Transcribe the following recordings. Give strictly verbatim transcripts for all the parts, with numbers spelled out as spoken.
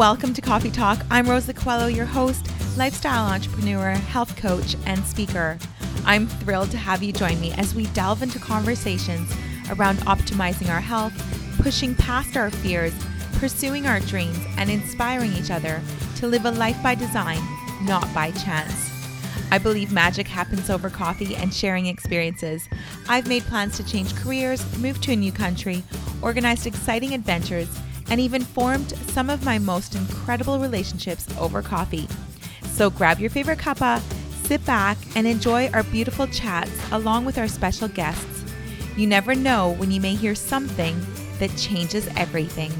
Welcome to Coffee Talk. I'm Rosa Coelho, your host, lifestyle entrepreneur, health coach, and speaker. I'm thrilled to have you join me as we delve into conversations around optimizing our health, pushing past our fears, pursuing our dreams, and inspiring each other to live a life by design, not by chance. I believe magic happens over coffee and sharing experiences. I've made plans to change careers, moved to a new country, organized exciting adventures, and even formed some of my most incredible relationships over coffee. So grab your favorite cuppa, sit back, and enjoy our beautiful chats along with our special guests. You never know when you may hear something that changes everything.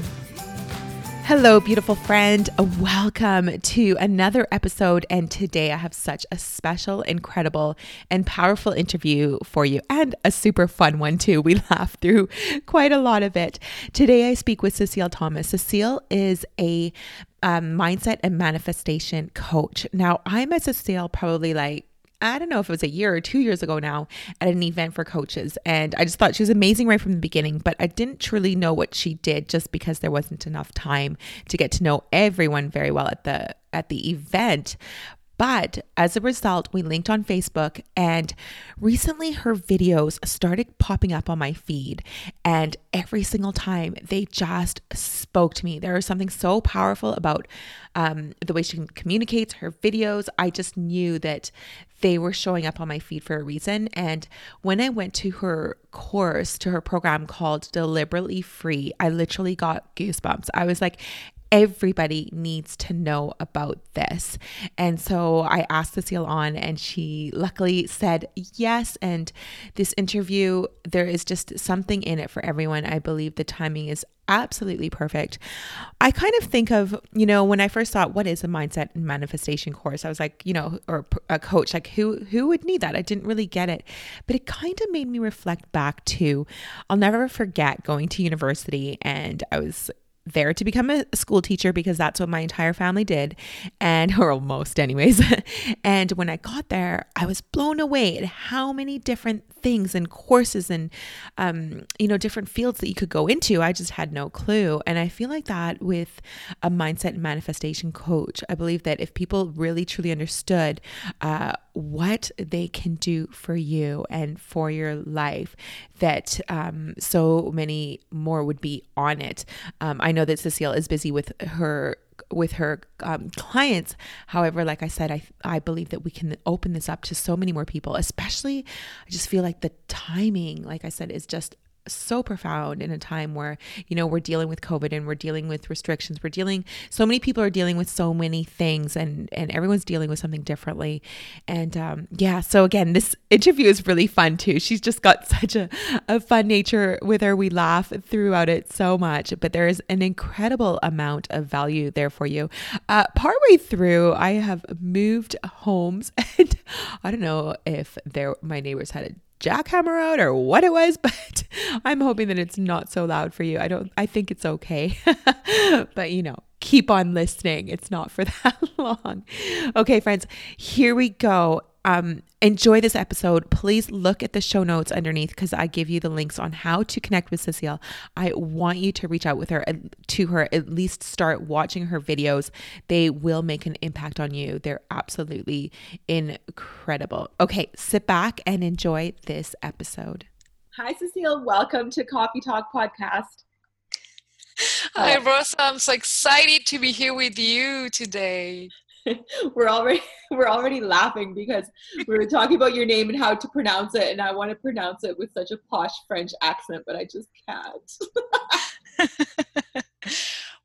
Hello, beautiful friend. Welcome to another episode. And today I have such a special, incredible, and powerful interview for you, and a super fun one too. We laughed through quite a lot of it. Today I speak with Cecile Thomas. Cecile is a um, mindset and manifestation coach. Now, I met Cecile probably like I don't know if it was a year or two years ago now at an event for coaches. And I just thought she was amazing right from the beginning, but I didn't truly know what she did just because there wasn't enough time to get to know everyone very well at the, at the event. But as a result, we linked on Facebook, and recently her videos started popping up on my feed, and every single time they just spoke to me. There was something so powerful about um, the way she communicates, her videos. I just knew that they were showing up on my feed for a reason. And when I went to her course, to her program called Deliberately Free, I literally got goosebumps. I was like, everybody needs to know about this. And so I asked Cecile on, and she luckily said yes. And this interview, there is just something in it for everyone. I believe the timing is absolutely perfect. I kind of think of, you know, when I first thought, what is a mindset and manifestation course? I was like, you know, or a coach, like who, who would need that? I didn't really get it, but it kind of made me reflect back to, I'll never forget going to university, and I was there to become a school teacher because that's what my entire family did, and or almost anyways. And when I got there, I was blown away at how many different things and courses and, um, you know, different fields that you could go into. I just had no clue. And I feel like that with a mindset and manifestation coach. I believe that if people really truly understood, uh, what they can do for you and for your life, that um, so many more would be on it. Um, I know that Cecile is busy with her with her um, clients. However, like I said, I I believe that we can open this up to so many more people, especially I just feel like the timing, like I said, is just so profound in a time where, you know, we're dealing with COVID and we're dealing with restrictions. We're dealing, so many people are dealing with so many things, and, and everyone's dealing with something differently. And, um, yeah, so again, this interview is really fun too. She's just got such a, a fun nature with her. We laugh throughout it so much, but there is an incredible amount of value there for you. Uh, partway through, I have moved homes, and I don't know if there, my neighbors had a jackhammer out or what it was, but I'm hoping that it's not so loud for you. I don't, I think it's okay, but you know, keep on listening. It's not for that long. Okay, friends, here we go. Um, enjoy this episode. Please look at the show notes underneath, because I give you the links on how to connect with Cecile. I want you to reach out with her, to her, at least start watching her videos. They will make an impact on you. They're absolutely incredible. Okay, sit back and enjoy this episode. Hi, Cecile. Welcome to Coffee Talk Podcast. Hi, Rosa. I'm so excited to be here with you today. We're already we're already laughing because we were talking about your name and how to pronounce it, and I want to pronounce it with such a posh French accent, but I just can't.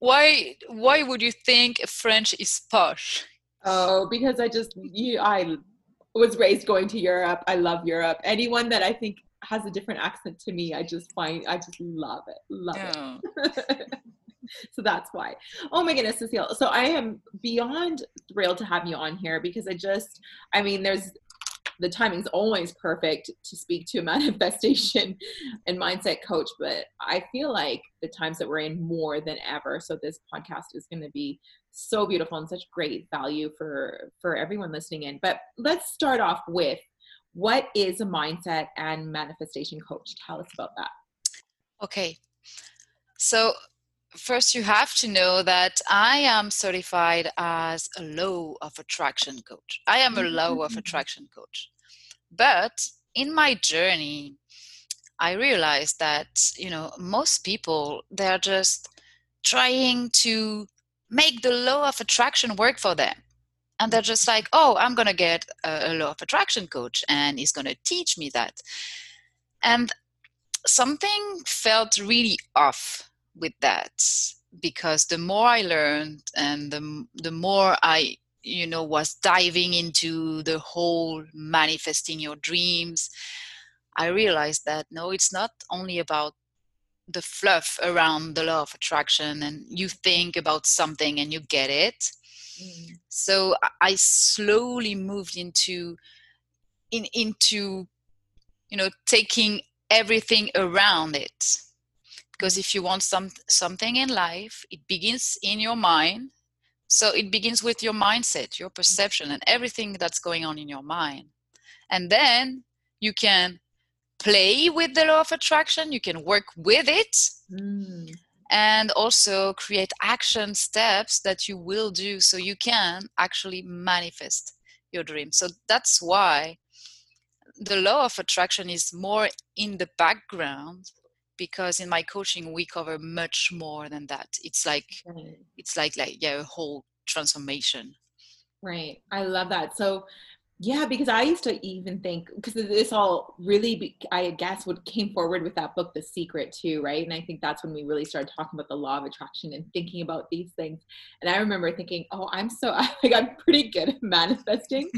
Why why would you think French is posh? Oh, because I just you, I was raised going to Europe. I love Europe. Anyone that I think has a different accent to me, I just find I just love it. Love oh. it. So that's why. Oh my goodness, Cecile. So I am beyond thrilled to have you on here because I just, I mean, there's, the timing's always perfect to speak to a manifestation and mindset coach, but I feel like the times that we're in more than ever. So this podcast is going to be so beautiful and such great value for, for everyone listening in. But let's start off with, what is a mindset and manifestation coach? Tell us about that. Okay. So first you have to know that I am certified as a law of attraction coach. I am a law of attraction coach. But in my journey, I realized that, you know, most people, they're just trying to make the law of attraction work for them. And they're just like, oh, I'm going to get a law of attraction coach and he's going to teach me that. And something felt really off with that, because the more I learned and the, the more I, you know, was diving into the whole manifesting your dreams, I realized that, no, it's not only about the fluff around the law of attraction and you think about something and you get it. Mm. So I slowly moved into, in, into, you know, taking everything around it. Because if you want some, something in life, it begins in your mind. So it begins with your mindset, your perception, and everything that's going on in your mind. And then you can play with the law of attraction, you can work with it, mm. and also create action steps that you will do so you can actually manifest your dream. So that's why the law of attraction is more in the background, because in my coaching we cover much more than that. It's like right. it's like like yeah, a whole transformation. Right. I love that. So yeah, because I used to even think, because this all really, I guess, what came forward with that book, The Secret, too, right? And I think that's when we really started talking about the law of attraction and thinking about these things. And I remember thinking, oh, I'm so, like, I'm pretty good at manifesting.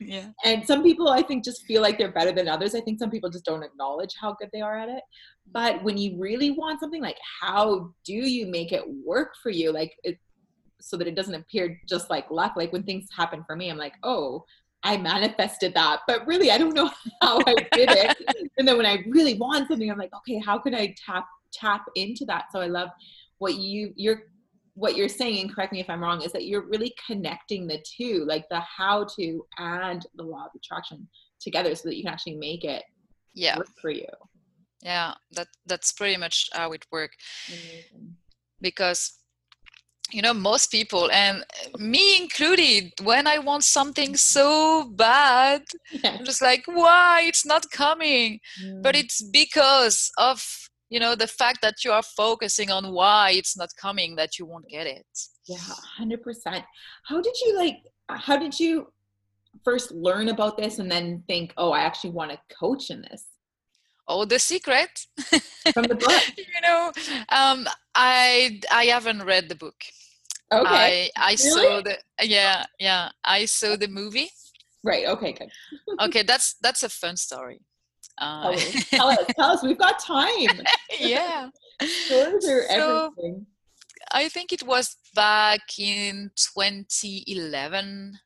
Yeah. And some people, I think, just feel like they're better than others. I think some people just don't acknowledge how good they are at it. But when you really want something, like, how do you make it work for you? Like, it, so that it doesn't appear just like luck. Like, when things happen for me, I'm like, oh, I manifested that, but really, I don't know how I did it. And then when I really want something, I'm like, okay, how can I tap, tap into that? So I love what you, you're, what you're saying, and correct me if I'm wrong, is that you're really connecting the two, like the how to and the law of attraction together so that you can actually make it yeah. work for you. Yeah. That, that's pretty much how it works. Amazing. Because you know, most people, and me included, when I want something so bad, yeah. I'm just like, why it's not coming? Mm. But it's because of, you know, the fact that you are focusing on why it's not coming that you won't get it. Yeah, one hundred percent. How did you like, how did you first learn about this and then think, oh, I actually want to coach in this? Oh, The Secret. From the book. You know, um, I, I haven't read the book. Okay. I, I really? saw the yeah yeah I saw the movie. Right. Okay. Good. Okay. That's that's a fun story. Uh, oh, tell us. Tell us. We've got time. Yeah. Stories are everything. I think it was back in twenty eleven.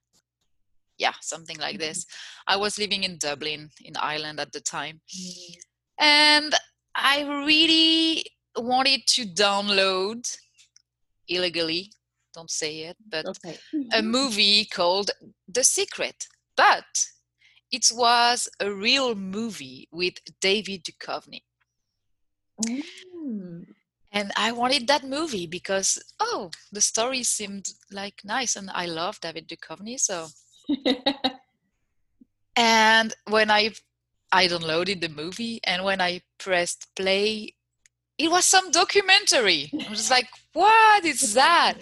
Yeah, something like mm-hmm. this. I was living in Dublin, in Ireland at the time, mm-hmm. and I really wanted to download illegally. Don't say it, but okay. a movie called The Secret. But it was a real movie with David Duchovny. Mm. And I wanted that movie because, oh, the story seemed like nice and I love David Duchovny. So, and when I, I downloaded the movie and when I pressed play, it was some documentary. I was like, what is that?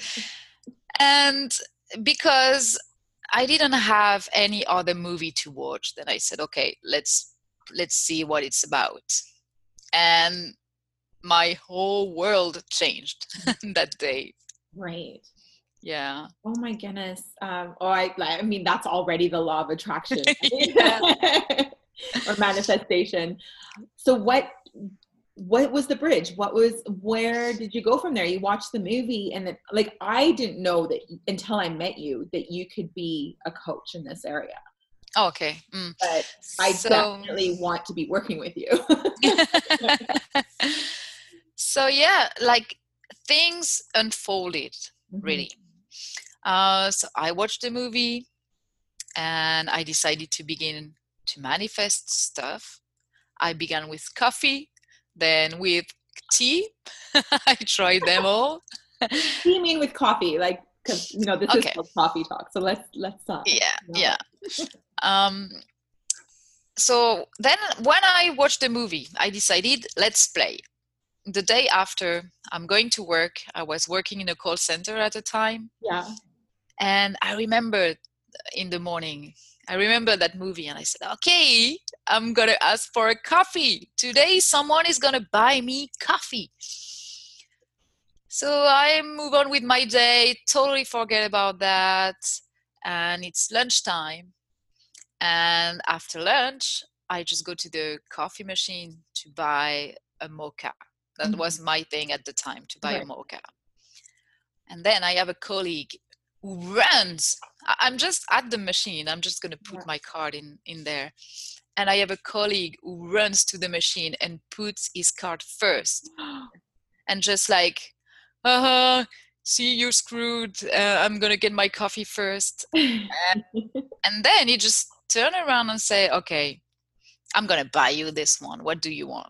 And because I didn't have any other movie to watch, then I said, okay, let's let's see what it's about. And my whole world changed that day. Right. Yeah. Oh my goodness. Um, oh, I, I mean, that's already the law of attraction. Or manifestation. So what... what was the bridge? What was, where did you go from there? You watched the movie and then, like, I didn't know that until I met you that you could be a coach in this area. Oh, okay. Mm. But I so, definitely want to be working with you. So yeah, like things unfolded really. Mm-hmm. Uh, so I watched the movie and I decided to begin to manifest stuff. I began with coffee. Then with tea. I tried them all. What do you mean with coffee? Like, because, you know, this okay. is coffee talk. So let's, let's talk. Yeah, yeah. um, so then when I watched the movie, I decided, let's play. The day after, I'm going to work. I was working in a call center at the time. Yeah. And I remembered in the morning, I remember that movie and I said, okay, I'm going to ask for a coffee. Today, someone is going to buy me coffee. So I move on with my day, totally forget about that. And it's lunchtime. And after lunch, I just go to the coffee machine to buy a mocha. That mm-hmm. was my thing at the time, to buy right. a mocha. And then I have a colleague who runs. I'm just at the machine. I'm just going to put yeah. my card in, in there. And I have a colleague who runs to the machine and puts his card first. And just like, uh-huh, see, you're screwed. Uh, I'm going to get my coffee first. and, and then he just turn around and say, okay, I'm going to buy you this one. What do you want?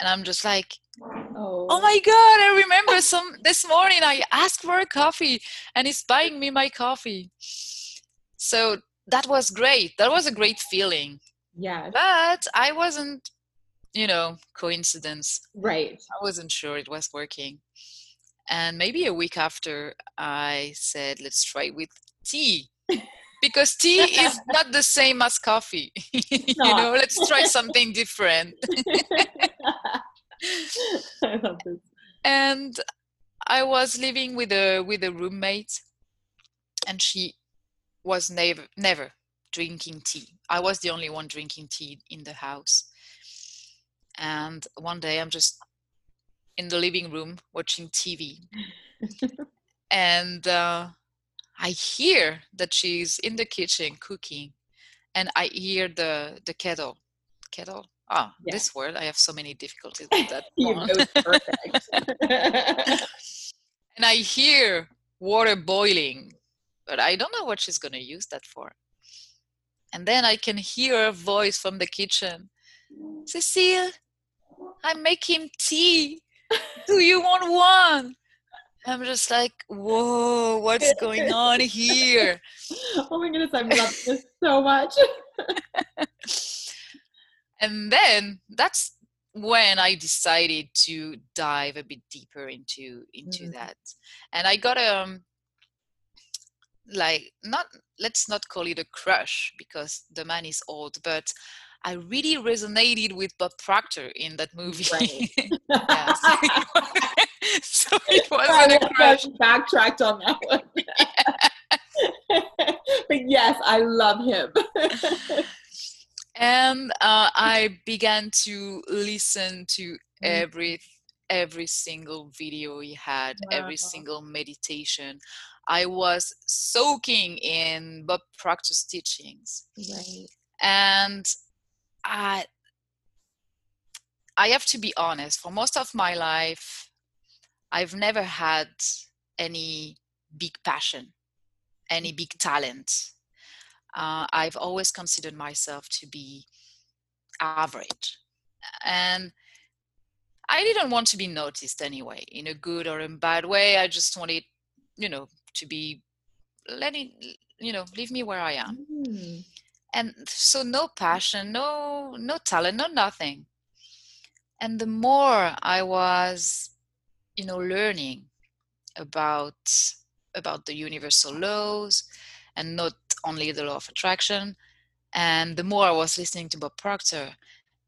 And I'm just like, oh. oh my God, I remember some this morning I asked for a coffee and he's buying me my coffee. So that was great. That was a great feeling. Yeah. But I wasn't, you know, coincidence. Right. I wasn't sure it was working. And maybe a week after I said, let's try with tea. Because tea is not the same as coffee. You know, let's try something different. I love this. And I was living with a with a roommate, and she was never never drinking tea. I was the only one drinking tea in the house. And one day I'm just in the living room watching T V, and uh, I hear that she's in the kitchen cooking, and I hear the the kettle, kettle. Ah, yeah. This word, I have so many difficulties with that. You know, it's perfect. And I hear water boiling, but I don't know what she's going to use that for. And then I can hear a voice from the kitchen. Cecile, I'm making tea. Do you want one? I'm just like, whoa, what's going on here? Oh my goodness, I love this so much. And then that's when I decided to dive a bit deeper into into mm-hmm. that. And I got a, um, like, not let's not call it a crush because the man is old, but I really resonated with Bob Proctor in that movie. Right. Yeah, so, it was, so it wasn't I a crush. Backtracked on that one. Yeah. But yes, I love him. And uh, I began to listen to every every single video he had, wow. every single meditation. I was soaking in Bob Proctor's teachings. Right. And I, I have to be honest, for most of my life, I've never had any big passion, any big talent. Uh, I've always considered myself to be average. And I didn't want to be noticed anyway, in a good or a bad way. I just wanted, you know, to be, let it, you know, leave me where I am. Mm. And so no passion, no, no talent, no nothing. And the more I was, you know, learning about, about the universal laws and not only the law of attraction, and the more I was listening to Bob Proctor,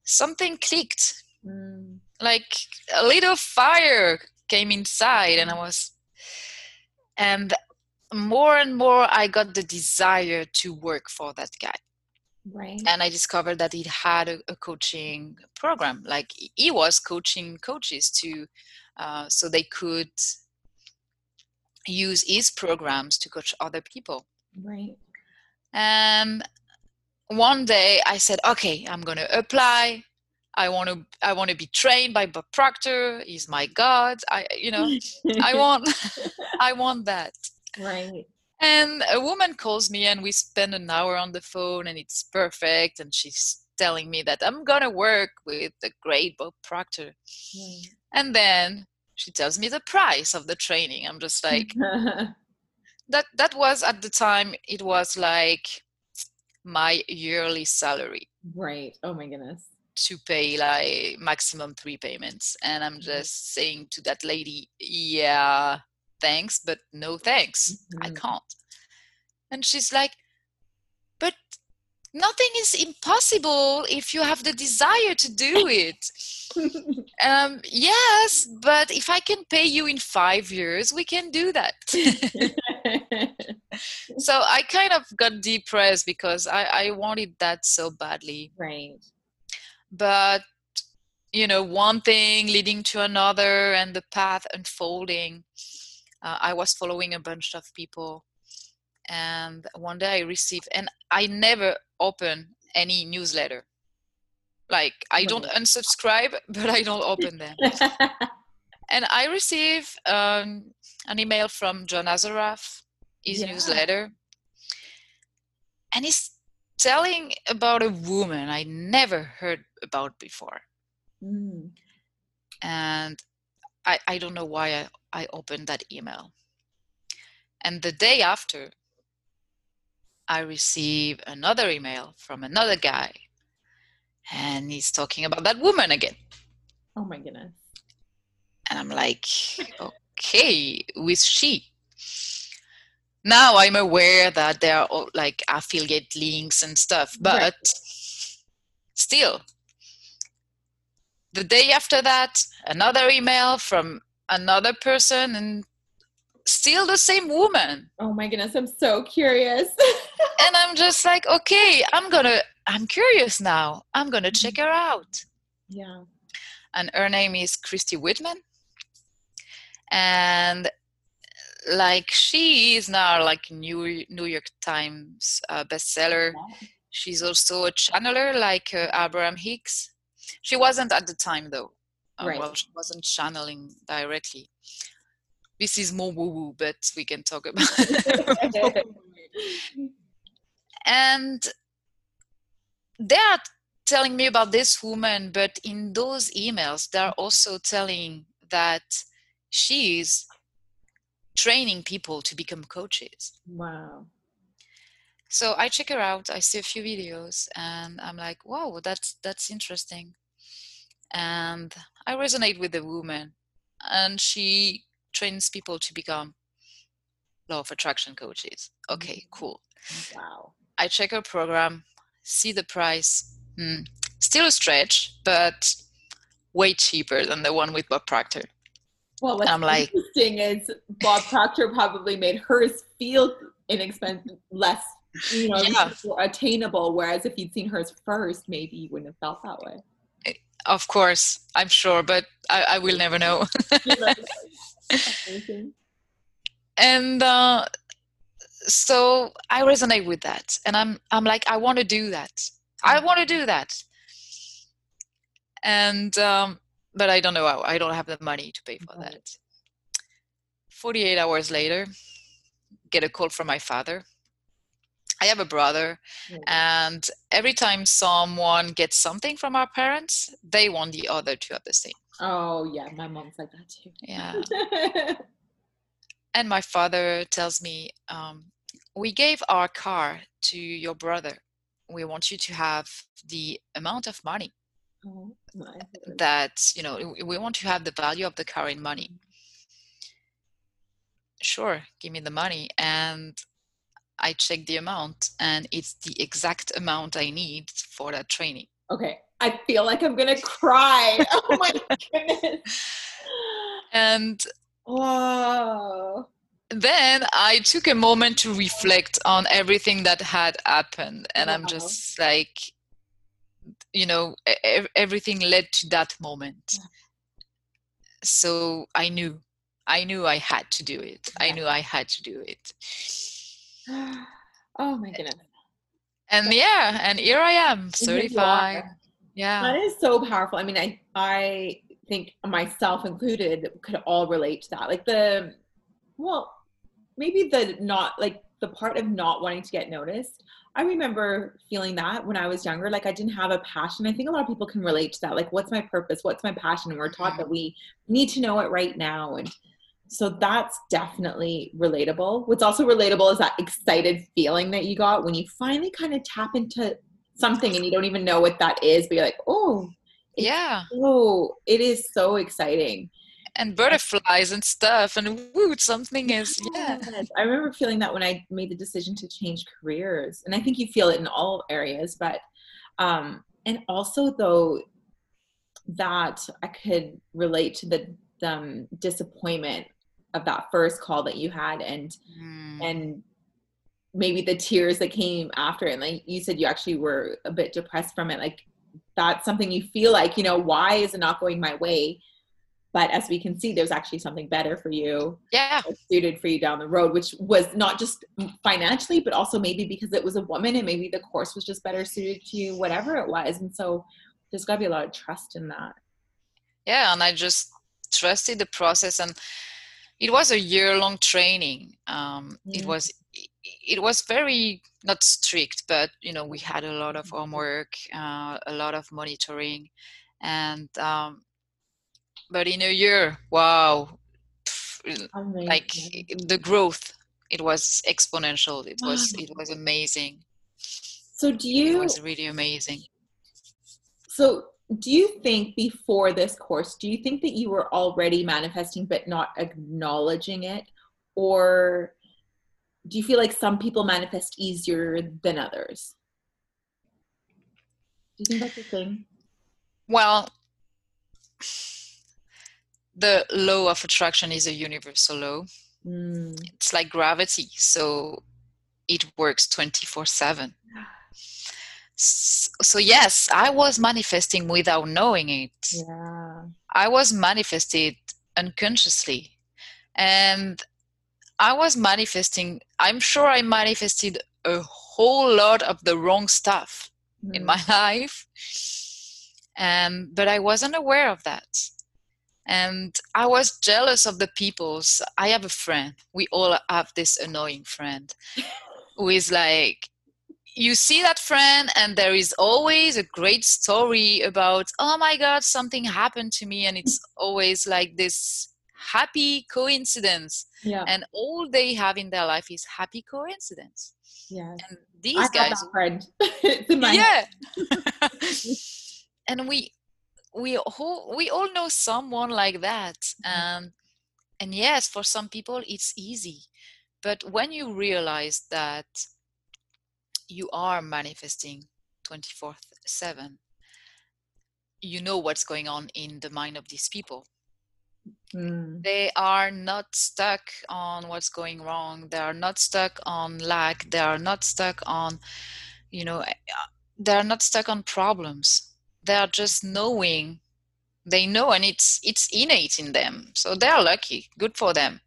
something clicked. Mm. Like a little fire came inside, and I was, and more and more I got the desire to work for that guy. Right. And I discovered that he had a, a coaching program. Like he was coaching coaches to, uh, so they could use his programs to coach other people. Right. And one day I said, okay, I'm going to apply. I want to, I want to be trained by Bob Proctor. He's my God. I, you know, I want, I want that. Right. And a woman calls me and we spend an hour on the phone and it's perfect. And she's telling me that I'm going to work with the great Bob Proctor. Right. And then she tells me the price of the training. I'm just like, that that was at the time, it was like my yearly salary. Right. Oh my goodness. To pay like maximum three payments. And I'm just saying to that lady, yeah, thanks, but no thanks. Mm-hmm. I can't. And she's like, but nothing is impossible if you have the desire to do it. um, yes, but if I can pay you in five years, we can do that. So I kind of got depressed because I, I wanted that so badly. Right. But, you know, one thing leading to another and the path unfolding. Uh, I was following a bunch of people. And one day I received, and I never open any newsletter. Like, I don't unsubscribe, but I don't open them. And I receive um, an email from John Azaraf, his yeah. newsletter. And he's telling about a woman I never heard about before. Mm. And I, I don't know why I, I opened that email. And the day after, I receive another email from another guy, and he's talking about that woman again. Oh my goodness. And I'm like, okay, who is she? Now I'm aware that there are all, like, affiliate links and stuff, but right. still, the day after that, another email from another person, and still the same woman. Oh my goodness, I'm so curious. And I'm just like, okay, I'm gonna, I'm curious now. I'm gonna check her out. Yeah. And her name is Christy Whitman. And like, she is now like New New York Times uh, bestseller. Yeah. She's also a channeler like uh, Abraham Hicks. She wasn't at the time though. Uh, right. Well, she wasn't channeling directly. This is more woo-woo, but we can talk about it. And they are telling me about this woman, but in those emails, they're also telling that she is training people to become coaches. Wow. So I check her out. I see a few videos, and I'm like, whoa, that's, that's interesting. And I resonate with the woman, and she trains people to become law of attraction coaches. Okay, cool. Wow. I check her program, see the price. Mm, still a stretch, but way cheaper than the one with Bob Proctor. Well, what's I'm interesting like, is Bob Proctor probably made hers feel inexpensive, less, you know, yeah. attainable. Whereas if you'd seen hers first, maybe you wouldn't have felt that way. Of course, I'm sure, but I, I will never know. Amazing. And uh, so I resonate with that, and I'm I'm like, I want to do that. I want to do that, and um, but I don't know how. I don't have the money to pay for that. Forty-eight hours later, get a call from my father. I have a brother, mm-hmm. and every time someone gets something from our parents, they want the other to have the same. Oh, yeah. My mom's like that too. Yeah. And my father tells me, um, we gave our car to your brother. We want you to have the amount of money oh, that, you know, we want to have the value of the car in money. Sure. Give me the money. And I check the amount, and it's the exact amount I need for that training. Okay. I feel like I'm going to cry. Oh my goodness. And whoa. Then I took a moment to reflect on everything that had happened. And wow. I'm just like, you know, e- everything led to that moment. Yeah. So I knew, I knew I had to do it. Yeah. I knew I had to do it. Oh my goodness. And That's- yeah, and here I am, thirty-five. Yeah. That is so powerful. I mean, I I think myself included could all relate to that. Like the, well, maybe the not, like the part of not wanting to get noticed. I remember feeling that when I was younger, like I didn't have a passion. I think a lot of people can relate to that. Like, what's my purpose? What's my passion? And we're taught that we need to know it right now. And so that's definitely relatable. What's also relatable is that excited feeling that you got when you finally kind of tap into something and you don't even know what that is, but you're like, oh, yeah, oh, it is so exciting. And butterflies and stuff and woo, something is, yeah. Yes. I remember feeling that when I made the decision to change careers. And I think you feel it in all areas, but, um, and also though that I could relate to the, the um, disappointment of that first call that you had and, mm. and maybe the tears that came after it. And like you said, you actually were a bit depressed from it. Like that's something you feel like, you know, why is it not going my way? But as we can see, there's actually something better for you, yeah, suited for you down the road, which was not just financially, but also maybe because it was a woman and maybe the course was just better suited to you, whatever it was. And so there's got to be a lot of trust in that. Yeah, and I just trusted the process. And it was a year-long training. Um, mm-hmm. It was it was very, not strict, but, you know, we had a lot of homework, uh, a lot of monitoring. And um but in a year, wow, amazing. Like the growth, it was exponential. It was, it was amazing. So do you, it was really amazing. So do you think before this course, do you think that you were already manifesting, but not acknowledging it? Or do you feel like some people manifest easier than others? Do you think that's the thing? Well, the law of attraction is a universal law. Mm. It's like gravity. So it works twenty-four seven. So, so yes, I was manifesting without knowing it. Yeah. I was manifested unconsciously. And I was manifesting, I'm sure I manifested a whole lot of the wrong stuff mm. in my life. Um, but I wasn't aware of that. And I was jealous of the people's. I have a friend. We all have this annoying friend who is like, you see that friend and there is always a great story about, oh my God, something happened to me. And it's always like this happy coincidence. Yeah. And all they have in their life is happy coincidence. Yes. And these I guys. That friend. Yeah. And we. We all, we all know someone like that. Um, and yes, for some people, it's easy. But when you realize that you are manifesting twenty-four seven, you know what's going on in the mind of these people. Mm. They are not stuck on what's going wrong. They are not stuck on lack. They are not stuck on, you know, they are not stuck on problems. They are just knowing, they know, and it's it's innate in them. So they are lucky, good for them.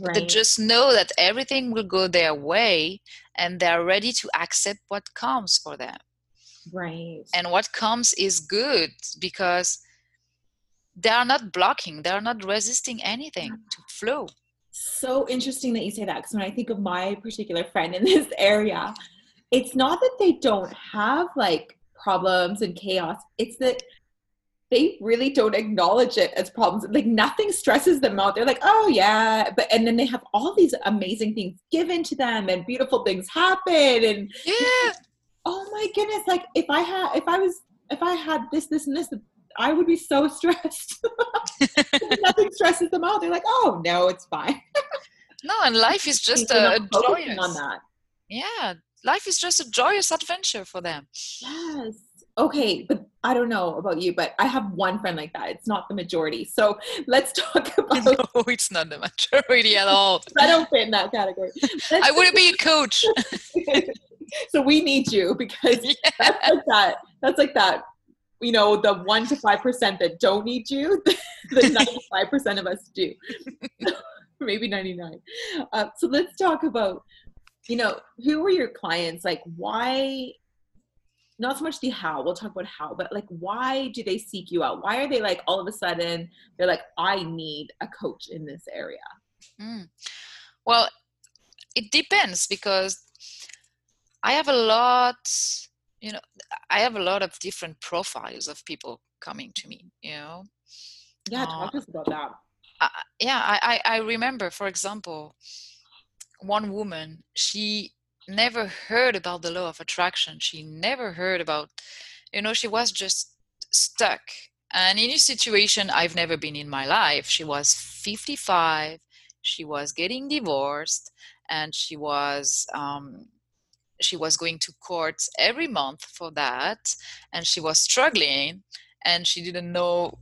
Right. They just know that everything will go their way and they are ready to accept what comes for them. Right. And what comes is good because they are not blocking, they are not resisting anything to flow. So interesting that you say that, because when I think of my particular friend in this area, it's not that they don't have like problems and chaos, it's that they really don't acknowledge it as problems. Like nothing stresses them out. They're like, oh yeah, but and then they have all these amazing things given to them and beautiful things happen and yeah, oh my goodness, like if I had if I was if I had this this and this, I would be so stressed. Nothing stresses them out. They're like, oh no, it's fine. No, and life is just a, a joyous on that. Yeah. Life is just a joyous adventure for them. Yes. Okay. But I don't know about you, but I have one friend like that. It's not the majority. So let's talk about. No, it's not the majority at all. I don't fit in that category. Let's I wouldn't be a coach. So we need you because yeah. that's like that. That's like that. You know, the one to five percent that don't need you, the ninety-five percent of us do. Maybe ninety-nine. Uh, so let's talk about, you know, who were your clients? Like why, not so much the how, we'll talk about how, but like, why do they seek you out? Why are they like, all of a sudden, they're like, I need a coach in this area? Mm. Well, it depends, because I have a lot, you know, I have a lot of different profiles of people coming to me, you know. Yeah, talk uh, us about that. I, yeah, I, I remember, for example, one woman, she never heard about the law of attraction. She never heard about, you know, she was just stuck. And in a situation I've never been in my life, she was fifty-five, she was getting divorced, and she was... Um, she was going to court every month for that, and she was struggling, and she didn't know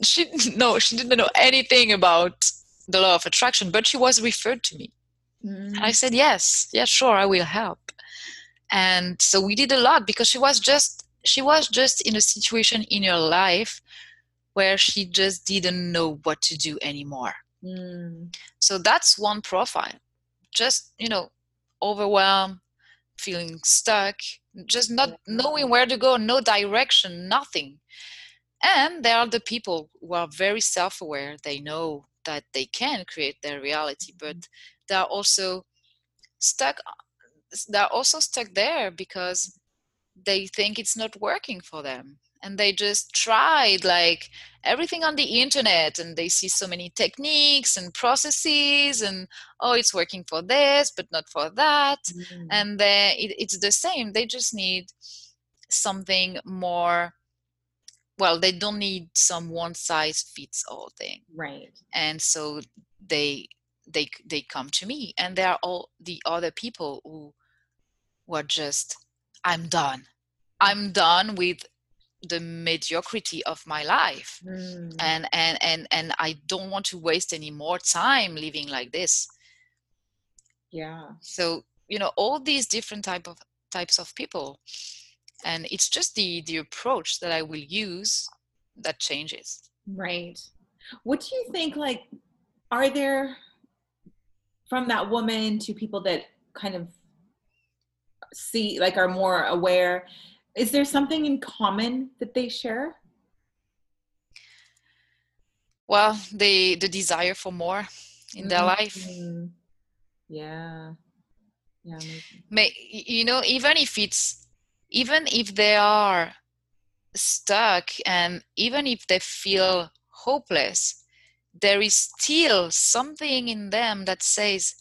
she no she didn't know anything about the law of attraction, but she was referred to me. Mm. And I said, yes, yeah, sure, I will help. And so we did a lot, because she was just she was just in a situation in her life where she just didn't know what to do anymore. Mm. So that's one profile. Just, you know, overwhelmed, feeling stuck, just not knowing where to go, no direction, nothing. And there are the people who are very self-aware. They know that they can create their reality, but they're also stuck. They're also stuck there because they think it's not working for them. And they just tried like everything on the internet, and they see so many techniques and processes, and oh, it's working for this, but not for that. Mm-hmm. And they, it, it's the same. They just need something more. Well, they don't need some one size fits all thing. Right. And so they they they come to me, and there are all the other people who were just, I'm done. I'm done with the mediocrity of my life. Mm. and, and and and I don't want to waste any more time living like this. Yeah. So, you know, all these different type of types of people, and it's just the the approach that I will use that changes. Right. What do you think, like, are there, from that woman to people that kind of see, like, are more aware, is there something in common that they share? Well, the the desire for more in mm-hmm. their life. Yeah, yeah. May, you know, even if it's, even if they are stuck, and even if they feel hopeless, there is still something in them that says,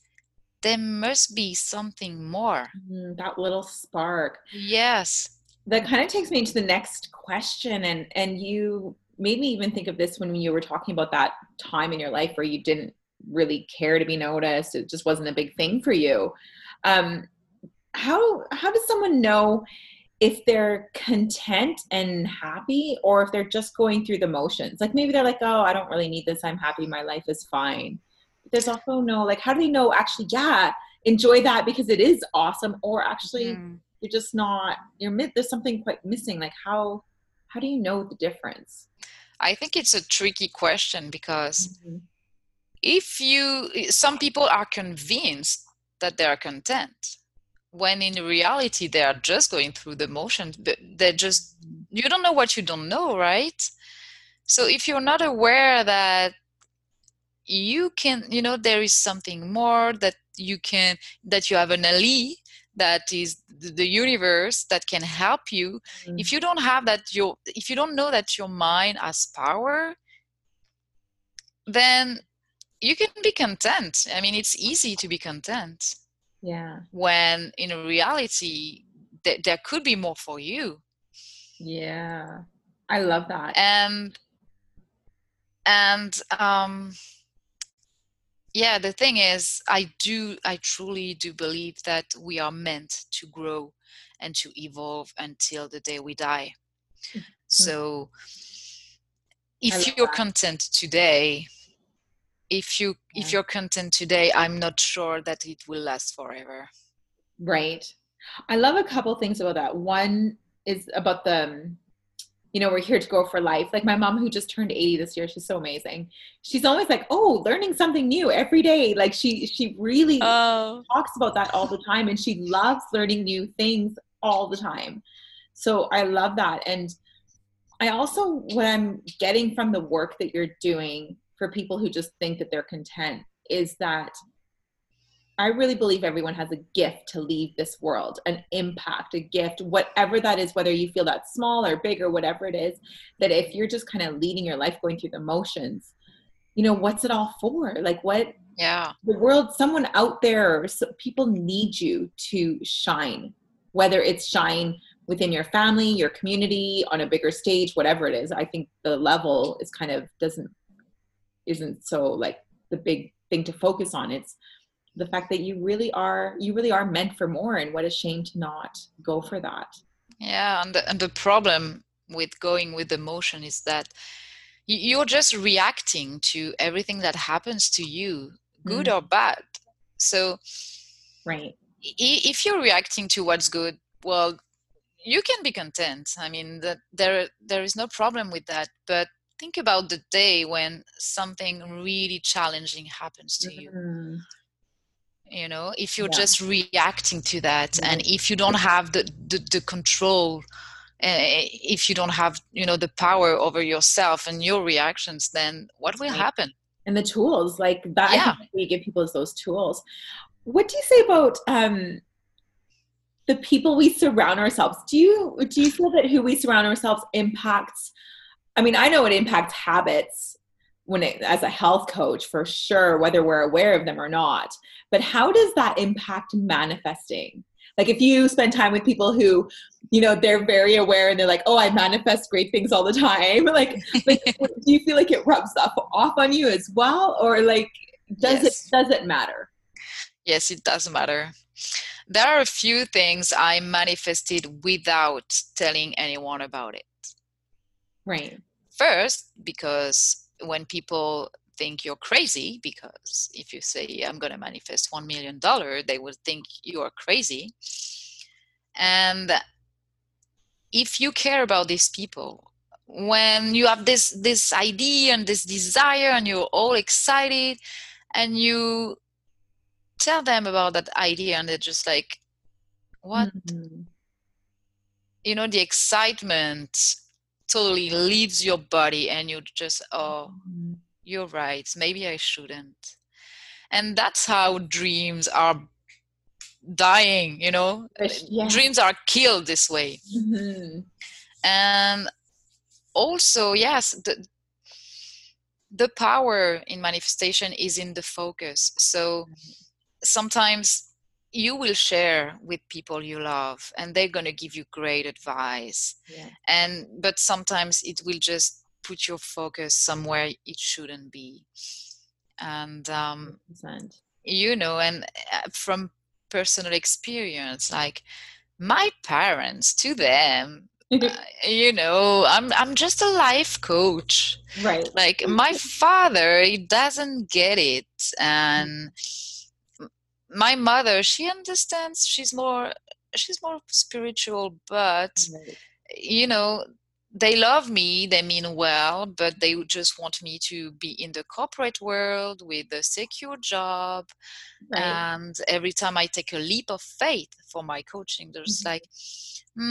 there must be something more. Mm, that little spark. Yes. That kind of takes me to the next question. And, and you made me even think of this when you were talking about that time in your life where you didn't really care to be noticed. It just wasn't a big thing for you. Um, how, how does someone know if they're content and happy, or if they're just going through the motions? Like, maybe they're like, oh, I don't really need this. I'm happy. My life is fine. But there's also no, like, how do they know, actually, yeah, enjoy that because it is awesome, or actually mm. you're just not, you're mid, there's something quite missing. Like, how, how do you know the difference? I think it's a tricky question, because mm-hmm. if you, some people are convinced that they are content, when in reality they are just going through the motions. They're just, you don't know what you don't know, right? So if you're not aware that you can, you know, there is something more, that you can, that you have an ally, that is the universe that can help you. Mm-hmm. If you don't have that, your if you don't know that your mind has power, then you can be content. I mean, it's easy to be content. Yeah. When in reality, th- there could be more for you. Yeah, I love that. And and um, yeah, the thing is, I do, I truly do believe that we are meant to grow and to evolve until the day we die. Mm-hmm. So if you're that. content today, if you, yeah. if you're content today, I'm not sure that it will last forever. Right. I love a couple things about that. One is about the, you know, we're here to grow for life. Like, my mom, who just turned eighty this year, she's so amazing. She's always like, oh, learning something new every day. Like, she, she really oh. talks about that all the time, and she loves learning new things all the time. So I love that. And I also, what I'm getting from the work that you're doing for people who just think that they're content, is that I really believe everyone has a gift to leave this world, an impact, a gift, whatever that is, whether you feel that's small or big or whatever it is, that if you're just kind of leading your life, going through the motions, you know, what's it all for? Like what, yeah, the world, someone out there, so people need you to shine, whether it's shine within your family, your community, on a bigger stage, whatever it is. I think the level is kind of doesn't, isn't so like the big thing to focus on. It's the fact that you really are, you really are meant for more, and what a shame to not go for that. Yeah. And the, and the problem with going with emotion is that you're just reacting to everything that happens to you, good mm. or bad. So right. If you're reacting to what's good, well, you can be content. I mean, that there, there is no problem with that, but think about the day when something really challenging happens to you. Mm-hmm. You know, if you're yeah. just reacting to that, mm-hmm. and if you don't have the, the, the control, uh, if you don't have, you know, the power over yourself and your reactions, then what will right. happen? And the tools like that, yeah. I think we give people those tools. What do you say about um, the people we surround ourselves? Do you, do you feel that who we surround ourselves impacts? I mean, I know it impacts habits when it, as a health coach for sure, whether we're aware of them or not, but how does that impact manifesting? Like if you spend time with people who, you know, they're very aware and they're like, oh, I manifest great things all the time. Like, like do you feel like it rubs off, off on you as well? Or like, does yes. it, does it matter? Yes, it does matter. There are a few things I manifested without telling anyone about it. Right. First, because when people think you're crazy, because if you say, I'm going to manifest one million dollars, they will think you are crazy. And if you care about these people, when you have this, this idea and this desire and you're all excited and you tell them about that idea and they're just like, what? Mm-hmm. You know, the excitement totally leaves your body and you're just, oh, mm-hmm. you're right. Maybe I shouldn't. And that's how dreams are dying, you know, yeah. dreams are killed this way. Mm-hmm. And also, yes, the, the power in manifestation is in the focus. So mm-hmm. sometimes you will share with people you love and they're going to give you great advice. Yeah. And, but sometimes it will just put your focus somewhere it shouldn't be. And, um, one hundred percent. You know, and from personal experience, like my parents, to them, uh, you know, I'm, I'm just a life coach, right? Like my father, he doesn't get it. And, my mother, she understands, she's more, she's more spiritual, but, right. you know, they love me, they mean well, but they just want me to be in the corporate world with a secure job. Right. And every time I take a leap of faith for my coaching, they're just mm-hmm. like,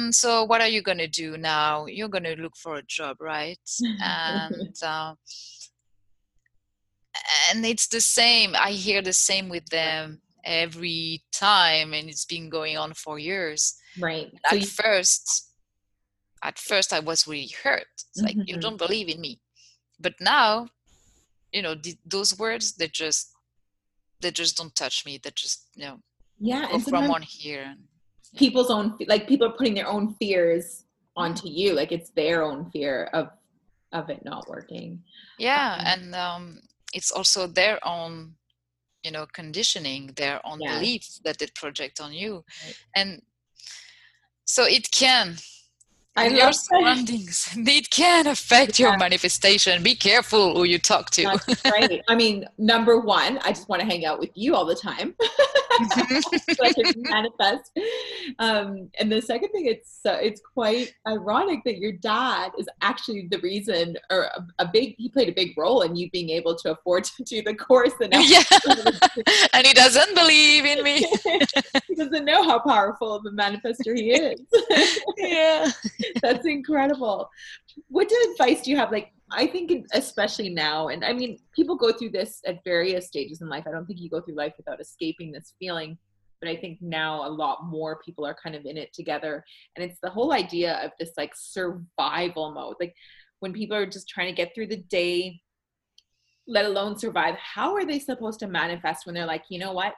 mm, so what are you going to do now? You're going to look for a job, right? And, uh, and it's the same. I hear the same with them every time, and it's been going on for years. Right. So at you, first, at first I was really hurt. It's mm-hmm. like, you don't believe in me. But now, you know, th- those words, they just, they just don't touch me. They just, you know, yeah, go from on here. And, yeah. People's own, like people are putting their own fears onto you. Like it's their own fear of, of it not working. Yeah. Um, and um, it's also their own, you know, conditioning, their own yeah. beliefs that they project on you. Right. And so it can, I your surroundings, that. It can affect yeah. your manifestation. Be careful who you talk to. That's right. I mean, number one, I just want to hang out with you all the time. So I can manifest. Um, and the second thing, it's, uh, it's quite ironic that your dad is actually the reason, or a, a big, he played a big role in you being able to afford to do the course. And, yeah. and he doesn't believe in me. He doesn't know how powerful of a manifester he is. Yeah. That's incredible. What advice do you have? Like, I think especially now, and I mean, people go through this at various stages in life. I don't think you go through life without escaping this feeling, but I think now a lot more people are kind of in it together. And it's the whole idea of this like survival mode. Like when people are just trying to get through the day, let alone survive, how are they supposed to manifest when they're like, you know what,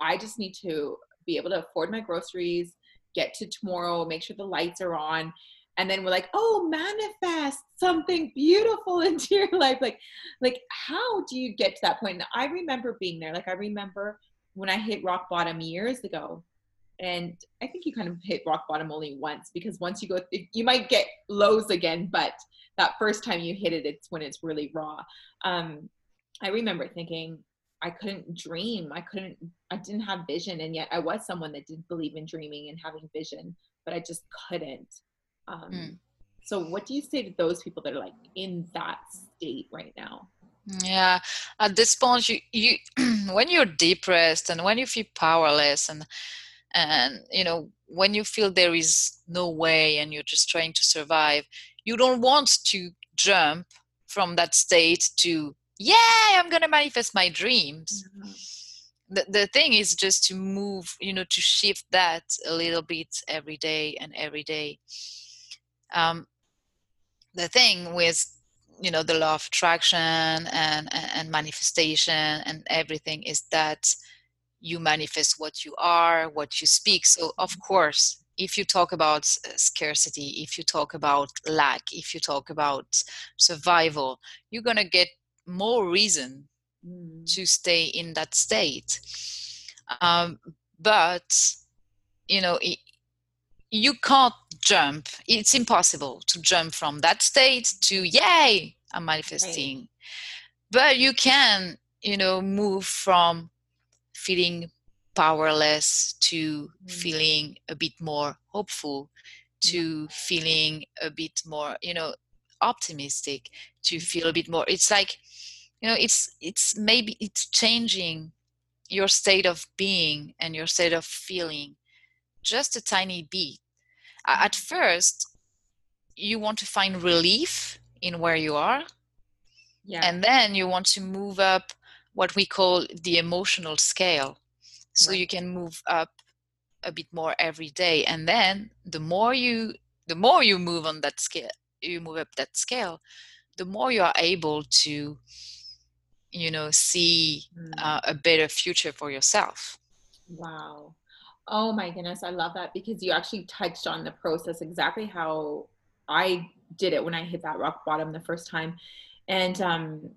I just need to be able to afford my groceries, get to tomorrow, make sure the lights are on. And then we're like, oh, manifest something beautiful into your life. Like, like how do you get to that point? And I remember being there. Like, I remember when I hit rock bottom years ago, and I think you kind of hit rock bottom only once, because once you go, you might get lows again, but that first time you hit it, it's when it's really raw. Um, I remember thinking I couldn't dream. I couldn't, I didn't have vision. And yet I was someone that did believe in dreaming and having vision, but I just couldn't. Um, mm. So what do you say to those people that are like in that state right now? Yeah. At this point, you, you, when you're depressed and when you feel powerless and, and, you know, when you feel there is no way and you're just trying to survive, you don't want to jump from that state to, yeah, I'm going to manifest my dreams. Mm-hmm. The the thing is just to move, you know, to shift that a little bit every day and every day. Um, the thing with, you know, the law of attraction and, and, and manifestation and everything is that you manifest what you are, what you speak. So, of course, if you talk about scarcity, if you talk about lack, if you talk about survival, you're going to get more reason mm. to stay in that state. Um, but, you know, it, you can't jump. It's impossible to jump from that state to, yay, I'm manifesting. Right. But you can, you know, move from feeling powerless to mm. feeling a bit more hopeful, to yeah. feeling a bit more, you know, optimistic, to feel a bit more. It's like, you know, it's it's maybe it's changing your state of being and your state of feeling just a tiny bit. At first, you want to find relief in where you are. Yeah. And then you want to move up what we call the emotional scale. So right. you can move up a bit more every day. And then the more you the more you move on that scale, you move up that scale, the more you are able to, you know, see mm. uh, a better future for yourself. Wow. Oh my goodness. I love that, because you actually touched on the process, exactly how I did it when I hit that rock bottom the first time. And um,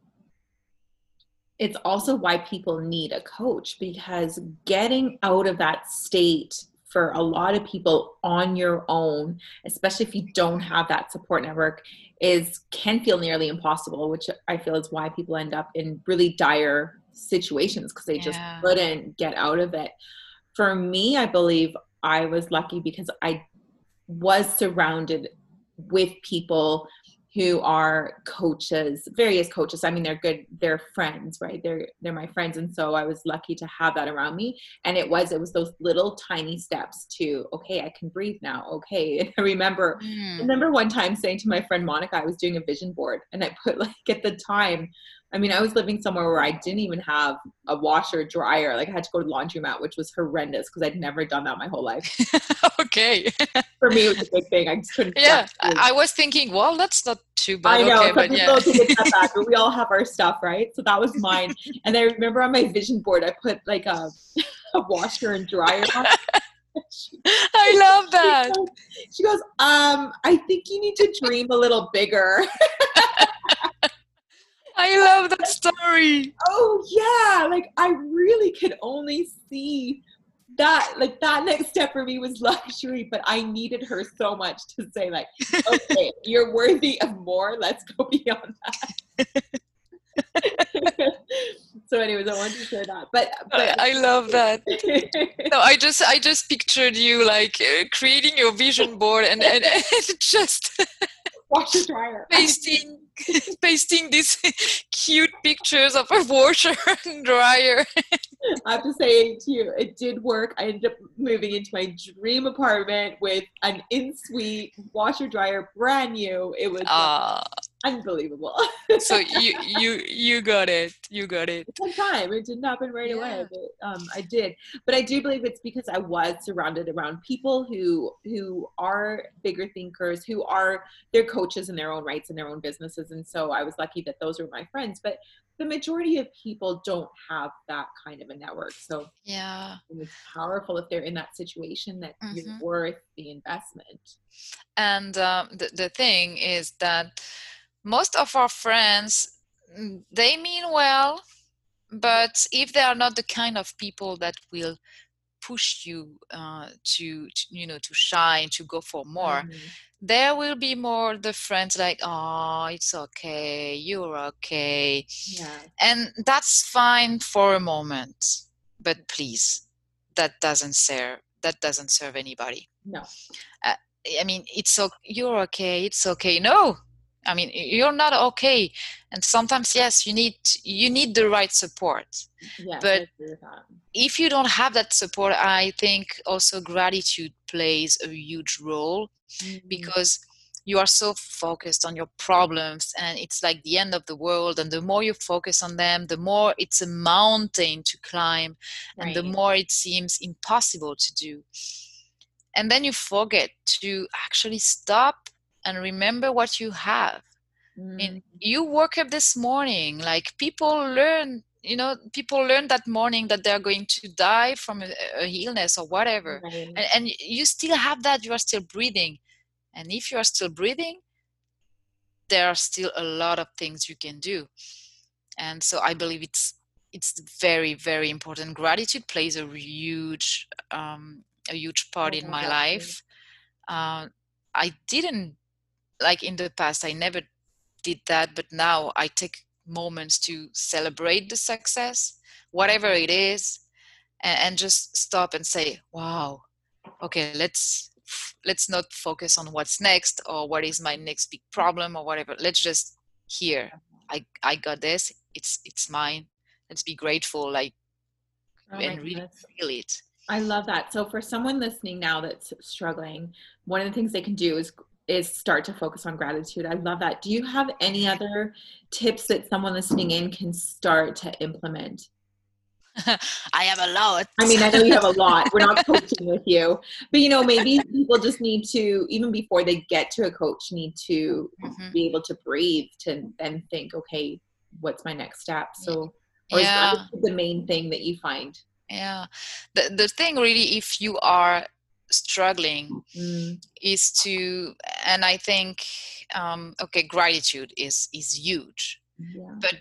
it's also why people need a coach, because getting out of that state for a lot of people on your own, especially if you don't have that support network, is can feel nearly impossible, which I feel is why people end up in really dire situations, because they yeah. just couldn't get out of it. For me, I believe I was lucky because I was surrounded with people who are coaches, various coaches. I mean, they're good. They're friends, right? They're, they're my friends. And so I was lucky to have that around me. And it was, it was those little tiny steps to, okay, I can breathe now. Okay. And I remember, mm. I remember one time saying to my friend, Monica, I was doing a vision board, and I put like at the time, I mean, I was living somewhere where I didn't even have a washer dryer. Like I had to go to the laundromat, which was horrendous because I'd never done that my whole life. Okay. For me, it was a big thing. I just couldn't. Yeah. I was thinking, well, that's not too bad. I know. Okay, but, yeah. think it's that bad, but we all have our stuff, right? So that was mine. And I remember on my vision board, I put like a, a washer and dryer on. She, I love that. She goes, she goes, um, I think you need to dream a little bigger. I love that story. Oh yeah. Like I really could only see that, like that next step for me was luxury, but I needed her so much to say like, okay, you're worthy of more. Let's go beyond that. So anyways, I wanted to share that, but, but I love that. No, I just, I just pictured you like uh, creating your vision board and, and, and just washer dryer. Pasting, pasting these cute pictures of a washer and dryer. I have to say to you, it did work. I ended up moving into my dream apartment with an in-suite washer dryer, brand new. It was uh, unbelievable. So you you you got it. You got it. It took time. It did not happen right yeah. away, but um, I did. But I do believe it's because I was surrounded around people who who are bigger thinkers, who are their coaches in their own rights and their own businesses, and so I was lucky that those were my friends. But the majority of people don't have that kind of a network. So yeah, it's powerful if they're in that situation that mm-hmm. you're worth the investment. And uh, the, the thing is that most of our friends, they mean well, but if they are not the kind of people that will push you uh, to, to, you know, to shine, to go for more, mm-hmm. there will be more the friends like, oh, it's okay, you're okay. Yeah. And that's fine for a moment, but please, that doesn't serve, that doesn't serve anybody. No. Uh, I mean, it's okay, you're okay, it's okay. No, I mean, you're not okay. And sometimes, yes, you need, you need the right support. Yeah, but if you don't have that support, I think also gratitude plays a huge role. Mm-hmm. Because you are so focused on your problems and it's like the end of the world, and the more you focus on them, the more it's a mountain to climb, right. and the more it seems impossible to do. And then you forget to actually stop and remember what you have. Mm-hmm. I mean, you woke up this morning, like people learn, you know, people learn that morning that they're going to die from a, a illness or whatever. Right. And, and you still have that, you are still breathing. And if you are still breathing, there are still a lot of things you can do. And so I believe it's, it's very, very important. Gratitude plays a huge, um, a huge part okay. in my life. Uh, I didn't, like in the past, I never did that, but now I take moments to celebrate the success, whatever it is, and, and just stop and say, wow, okay, let's let's not focus on what's next or what is my next big problem or whatever. Let's just here, I I got this, it's it's mine. Let's be grateful, like oh and really feel it. I love that. So for someone listening now that's struggling, one of the things they can do is is start to focus on gratitude. I love that. Do you have any other tips that someone listening in can start to implement? I have a lot. I mean, I know you have a lot. We're not coaching with you, but you know, maybe people just need to, even before they get to a coach, need to mm-hmm. be able to breathe, to then think, okay, what's my next step? So, or yeah. is that the main thing that you find? Yeah. The, the thing really, if you are struggling mm. is to, and I think um okay gratitude is is huge, yeah. but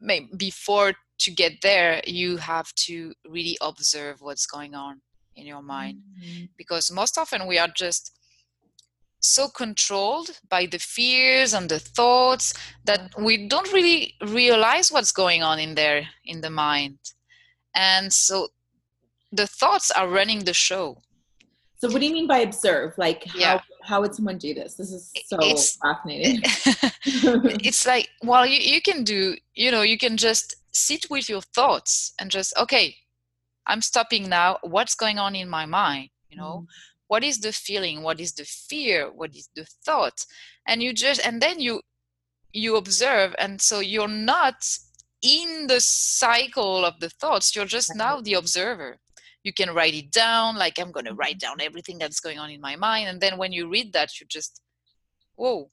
maybe before to get there you have to really observe what's going on in your mind, mm-hmm. because most often we are just so controlled by the fears and the thoughts that yeah. we don't really realize what's going on in there in the mind, and so the thoughts are running the show. So what do you mean by observe? Like how, yeah. how would someone do this? This is so it's, fascinating. It's like, well, you, you can do, you know, you can just sit with your thoughts and just, okay, I'm stopping now. What's going on in my mind? You know, mm. what is the feeling? What is the fear? What is the thought? And you just, and then you, you observe. And so you're not in the cycle of the thoughts. You're just now the observer. You can write it down, like I'm going to write down everything that's going on in my mind. And then when you read that, you just, whoa,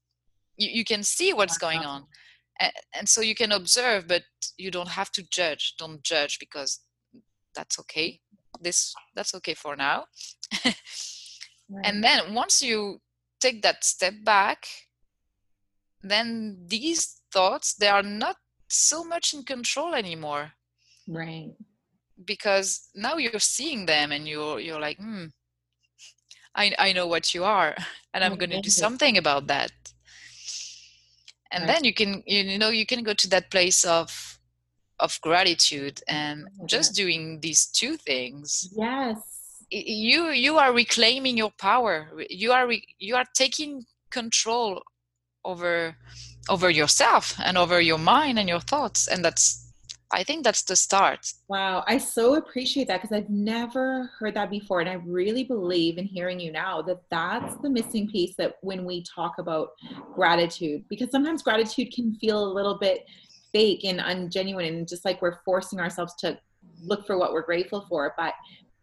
you, you can see what's going on. And, and so you can observe, but you don't have to judge. Don't judge, because that's okay. This, that's okay for now. Right. And then once you take that step back, then these thoughts, they are not so much in control anymore. Right. Because now you're seeing them and you're you're like, hmm, I I know what you are, and I'm going to do something about that. And right. then you can you know you can go to that place of of gratitude and just doing these two things. Yes, you you are reclaiming your power. You are re, you are taking control over over yourself and over your mind and your thoughts, and that's I think that's the start. Wow. I so appreciate that, because I've never heard that before. And I really believe in hearing you now that that's the missing piece, that when we talk about gratitude, because sometimes gratitude can feel a little bit fake and ungenuine, and just like we're forcing ourselves to look for what we're grateful for. But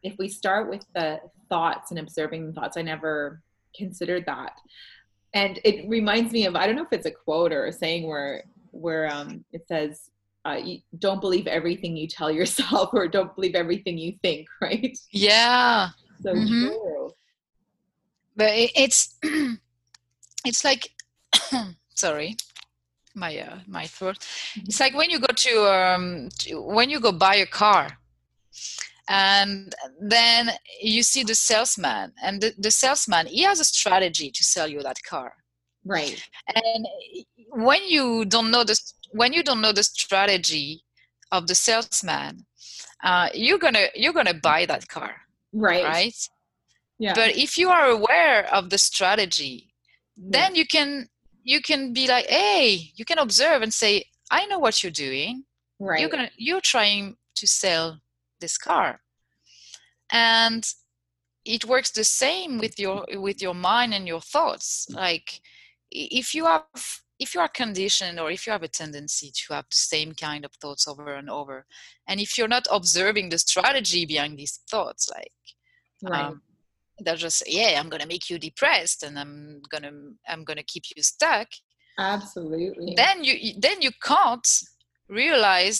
if we start with the thoughts and observing the thoughts, I never considered that. And it reminds me of, I don't know if it's a quote or a saying where, where um, it says, Uh, you don't believe everything you tell yourself, or don't believe everything you think, right? Yeah. So mm-hmm. true. But it's, it's like, sorry, my, uh, my throat. It's like when you go to, um, to, when you go buy a car and then you see the salesman, and the, the salesman, he has a strategy to sell you that car. Right. And when you don't know the When you don't know the strategy of the salesman, uh, you're gonna you're gonna buy that car, right? Right. Yeah. But if you are aware of the strategy, then yeah. you can you can be like, hey, you can observe and say, I know what you're doing. Right. You're gonna you're trying to sell this car, and it works the same with your with your mind and your thoughts. Like if you have. If you are conditioned, or if you have a tendency to have the same kind of thoughts over and over, and if you're not observing the strategy behind these thoughts, like right. um, they're just, yeah, I'm going to make you depressed, and I'm going to, I'm going to keep you stuck. Absolutely. Then you, then you can't realize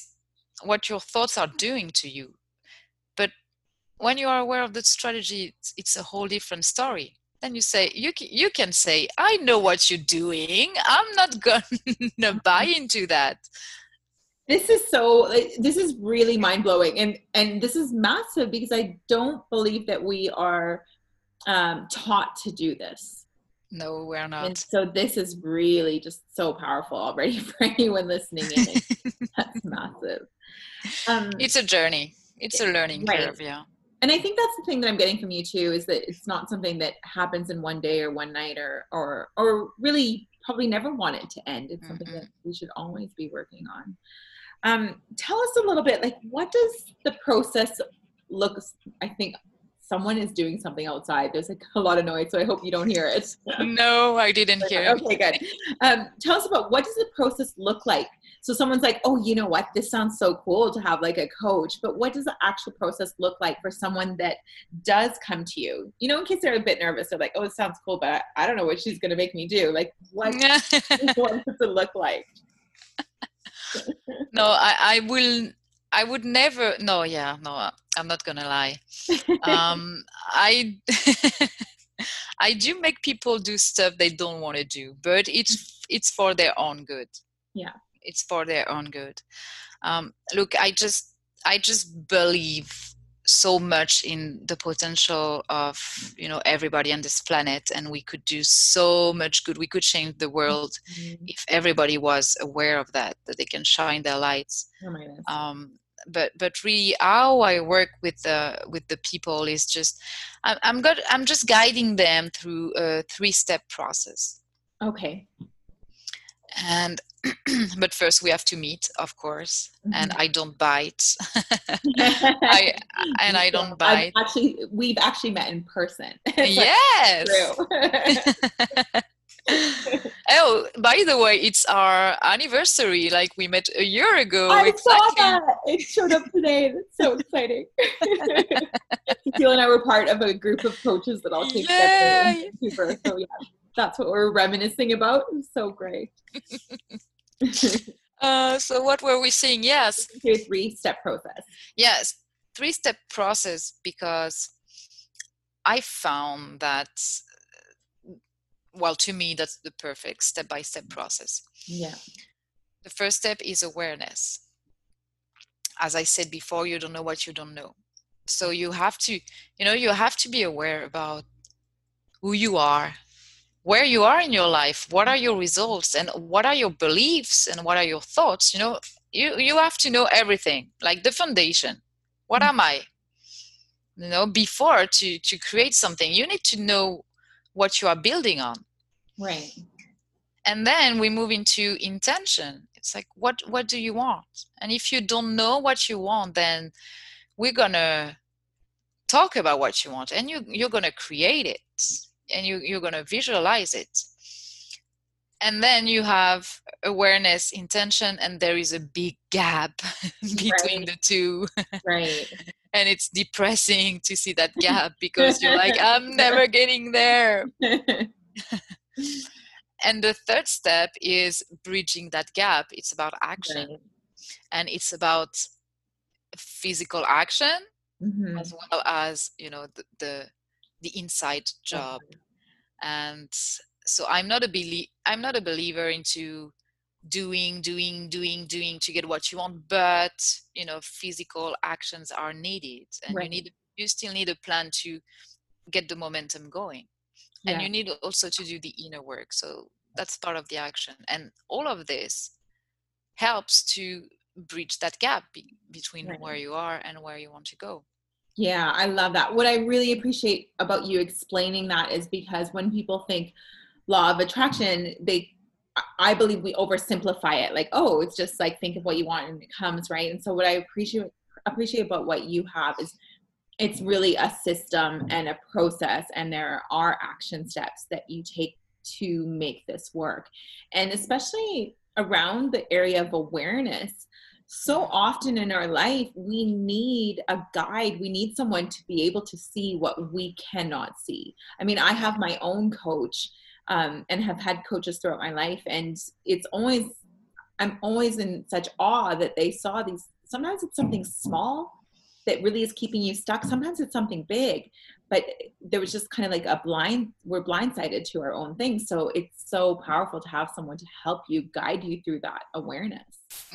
what your thoughts are doing to you. But when you are aware of that strategy, it's, it's a whole different story. And you say, you you can say, I know what you're doing. I'm not gonna buy into that. This is so, this is really mind blowing. And, and this is massive, because I don't believe that we are um, taught to do this. No, we're not. And so this is really just so powerful already for anyone listening in. That's massive. Um, it's a journey. It's a learning right. curve, yeah. And I think that's the thing that I'm getting from you too, is that it's not something that happens in one day or one night, or, or, or really probably never want it to end. It's mm-hmm. something that we should always be working on. Um, tell us a little bit, like, what does the process look? I think someone is doing something outside. There's like a lot of noise, so I hope you don't hear it. No, I didn't hear it. Okay, good. Um, tell us about, what does the process look like? So someone's like, oh, you know what? This sounds so cool to have like a coach, but what does the actual process look like for someone that does come to you? You know, in case they're a bit nervous, they're like, oh, it sounds cool, but I don't know what she's going to make me do. Like, what, what does it look like? No, I, I will, I would never, no, yeah, no, I'm not going to lie. Um, I, I do make people do stuff they don't want to do, but it's, it's for their own good. Yeah. It's for their own good. Um, look, I just, I just believe so much in the potential of, you know, everybody on this planet, and we could do so much good. We could change the world mm-hmm. if everybody was aware of that, that they can shine their lights. Oh my goodness. Um, but, but really, how I work with the with the people is just, I'm I'm, got, I'm just guiding them through a three-step process. Okay. And but first we have to meet, of course, mm-hmm. and I don't bite. I, and I don't bite. I've actually, we've actually met in person. Yes. Oh, by the way, it's our anniversary. Like, we met a year ago. I exactly. saw that. It showed up today. That's so exciting. Cecile and I were part of a group of coaches that all take steps in Vancouver. So yeah. That's what we're reminiscing about. It was so great. uh, so what were we seeing? Yes. Three-step process. Yes. Three-step process, because I found that, well, to me, that's the perfect step-by-step process. Yeah. The first step is awareness. As I said before, you don't know what you don't know. So you have to, you know, you have to be aware about who you are, where you are in your life, what are your results, and what are your beliefs, and what are your thoughts? You know, you, you have to know everything, like the foundation. What mm-hmm. am I? You know, before to, to create something, you need to know what you are building on. Right. And then we move into intention. It's like, what, what do you want? And if you don't know what you want, then we're going to talk about what you want, and you, you're going to create it, and you, you're going to visualize it. And then you have awareness, intention, and there is a big gap between right. the two. Right. And it's depressing to see that gap because you're like, I'm never getting there. And the third step is bridging that gap. It's about action. Right. And it's about physical action mm-hmm. as well as, you know, the, the, the inside job. Mm-hmm. And so I'm not a belie- I'm not a believer into doing, doing, doing, doing to get what you want, but, you know, physical actions are needed, and right. you need, you still need a plan to get the momentum going. Yeah. And you need also to do the inner work. So that's part of the action. And all of this helps to bridge that gap be- between right. where you are and where you want to go. Yeah, I love that. What I really appreciate about you explaining that is because when people think law of attraction, they, I believe we oversimplify it. Like, oh, it's just like, think of what you want and it comes, right? And so what I appreciate appreciate about what you have is it's really a system and a process, and there are action steps that you take to make this work. And especially around the area of awareness, so often in our life, we need a guide. We need someone to be able to see what we cannot see. I mean, I have my own coach um, and have had coaches throughout my life. And it's always, I'm always in such awe that they saw these. Sometimes it's something small that really is keeping you stuck. Sometimes it's something big, but there was just kind of like a blind, we're blindsided to our own things. So it's so powerful to have someone to help you, guide you through that awareness.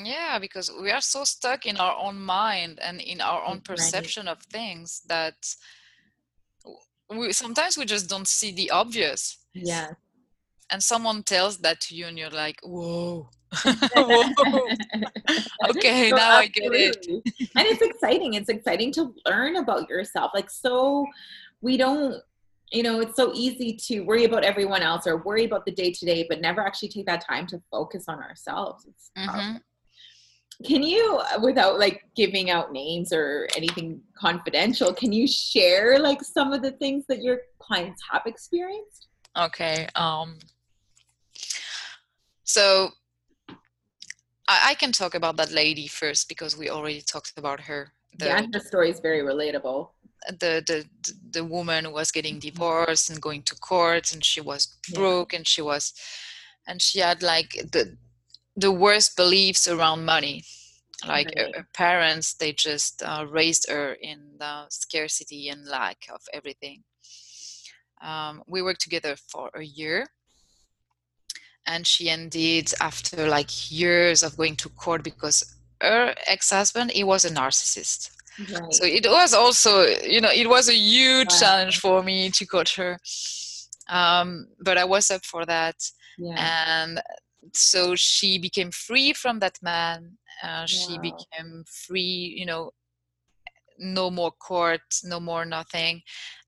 Yeah, because we are so stuck in our own mind and in our own perception right. of things that we, sometimes we just don't see the obvious. Yeah. And someone tells that to you and you're like, whoa. Whoa. Okay, so now absolutely. I get it. And it's exciting. It's exciting to learn about yourself. Like, so we don't, you know, it's so easy to worry about everyone else or worry about the day-to-day, but never actually take that time to focus on ourselves. It's mm-hmm. Can you, without like giving out names or anything confidential, can you share like some of the things that your clients have experienced? Okay. Um, so I, I can talk about that lady first because we already talked about her. The, yeah, her story is very relatable. The, the the the woman who was getting divorced and going to court, and she was broke, yeah. and she was, and she had like the the worst beliefs around money. Like right. her, her parents, they just uh, raised her in the scarcity and lack of everything. Um, we worked together for a year, and she ended after like years of going to court because her ex-husband, he was a narcissist. Right. So it was also, you know, it was a huge wow. challenge for me to coach her. Um, but I was up for that. Yeah. And so she became free from that man. Uh, wow. She became free, you know, no more court, no more nothing.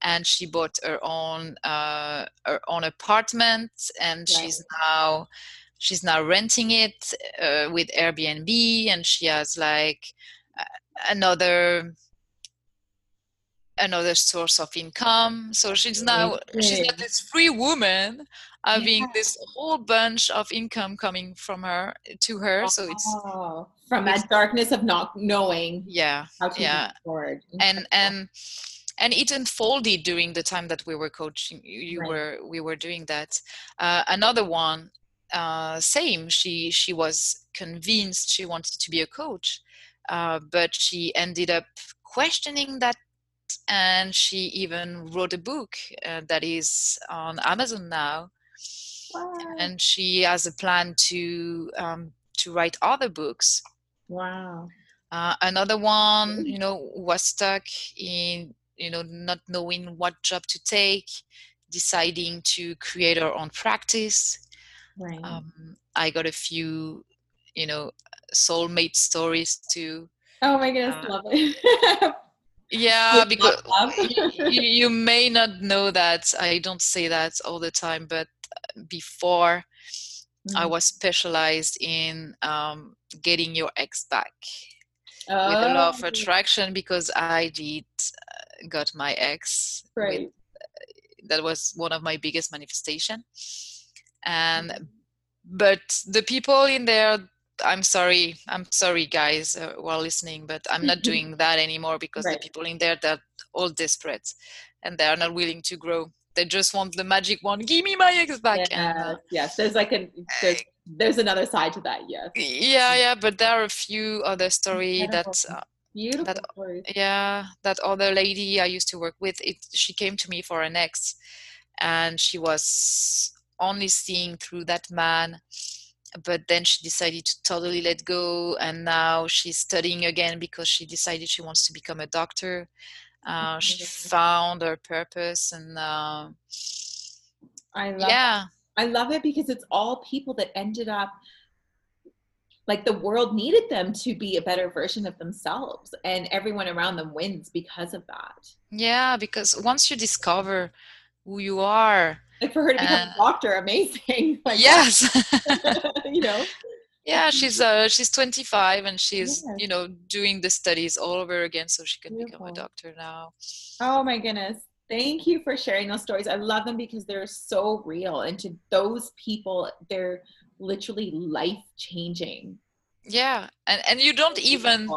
And she bought her own uh, her own apartment, and right. she's now she's now renting it uh, with Airbnb, and she has like another another source of income. So she's now she's like this free woman having yeah. this whole bunch of income coming from her to her. So it's oh, from that it's, darkness of not knowing yeah how to yeah forward. and and and it unfolded during the time that we were coaching you right. were we were doing that. Uh, another one uh same she she was convinced she wanted to be a coach, uh, but she ended up questioning that. And she even wrote a book uh, that is on Amazon now. Wow. And she has a plan to um, to write other books. Wow. Uh, another one, you know, was stuck in, you know, not knowing what job to take, deciding to create her own practice. Right. Um, I got a few, you know, soulmate stories too. Oh my goodness, uh, love it. Yeah, because you, you may not know that. I don't say that all the time, but before Mm-hmm. I was specialized in um, getting your ex back oh. with the law of attraction, because I did uh, got my ex. Right. With, uh, that was one of my biggest manifestation. And mm-hmm. but the people in there, I'm sorry, I'm sorry, guys, uh, who are listening, but I'm not doing that anymore, because right. the people in there, they're all desperate, and they are not willing to grow. They just want the magic one. Give me my ex back. Yes, and, uh, yes. There's like a there's, there's another side to that. Yes. Yeah, yeah, but there are a few other stories that. Uh, Beautiful. That, yeah, that other lady I used to work with, it she came to me for an ex, and she was only seeing through that man. But then she decided to totally let go, and now she's studying again because she decided she wants to become a doctor. Uh, she found her purpose, and uh, I love yeah. it. I love it, because it's all people that ended up, like, the world needed them to be a better version of themselves, and everyone around them wins because of that. Yeah, because once you discover who you are. Like, for her to become uh, a doctor, amazing. Like, yes. You know? Yeah, she's uh, she's twenty-five, and she's, yes. you know, doing the studies all over again, so she can Beautiful. Become a doctor now. Oh, my goodness. Thank you for sharing those stories. I love them because they're so real. And to those people, they're literally life-changing. Yeah. And, and you don't even,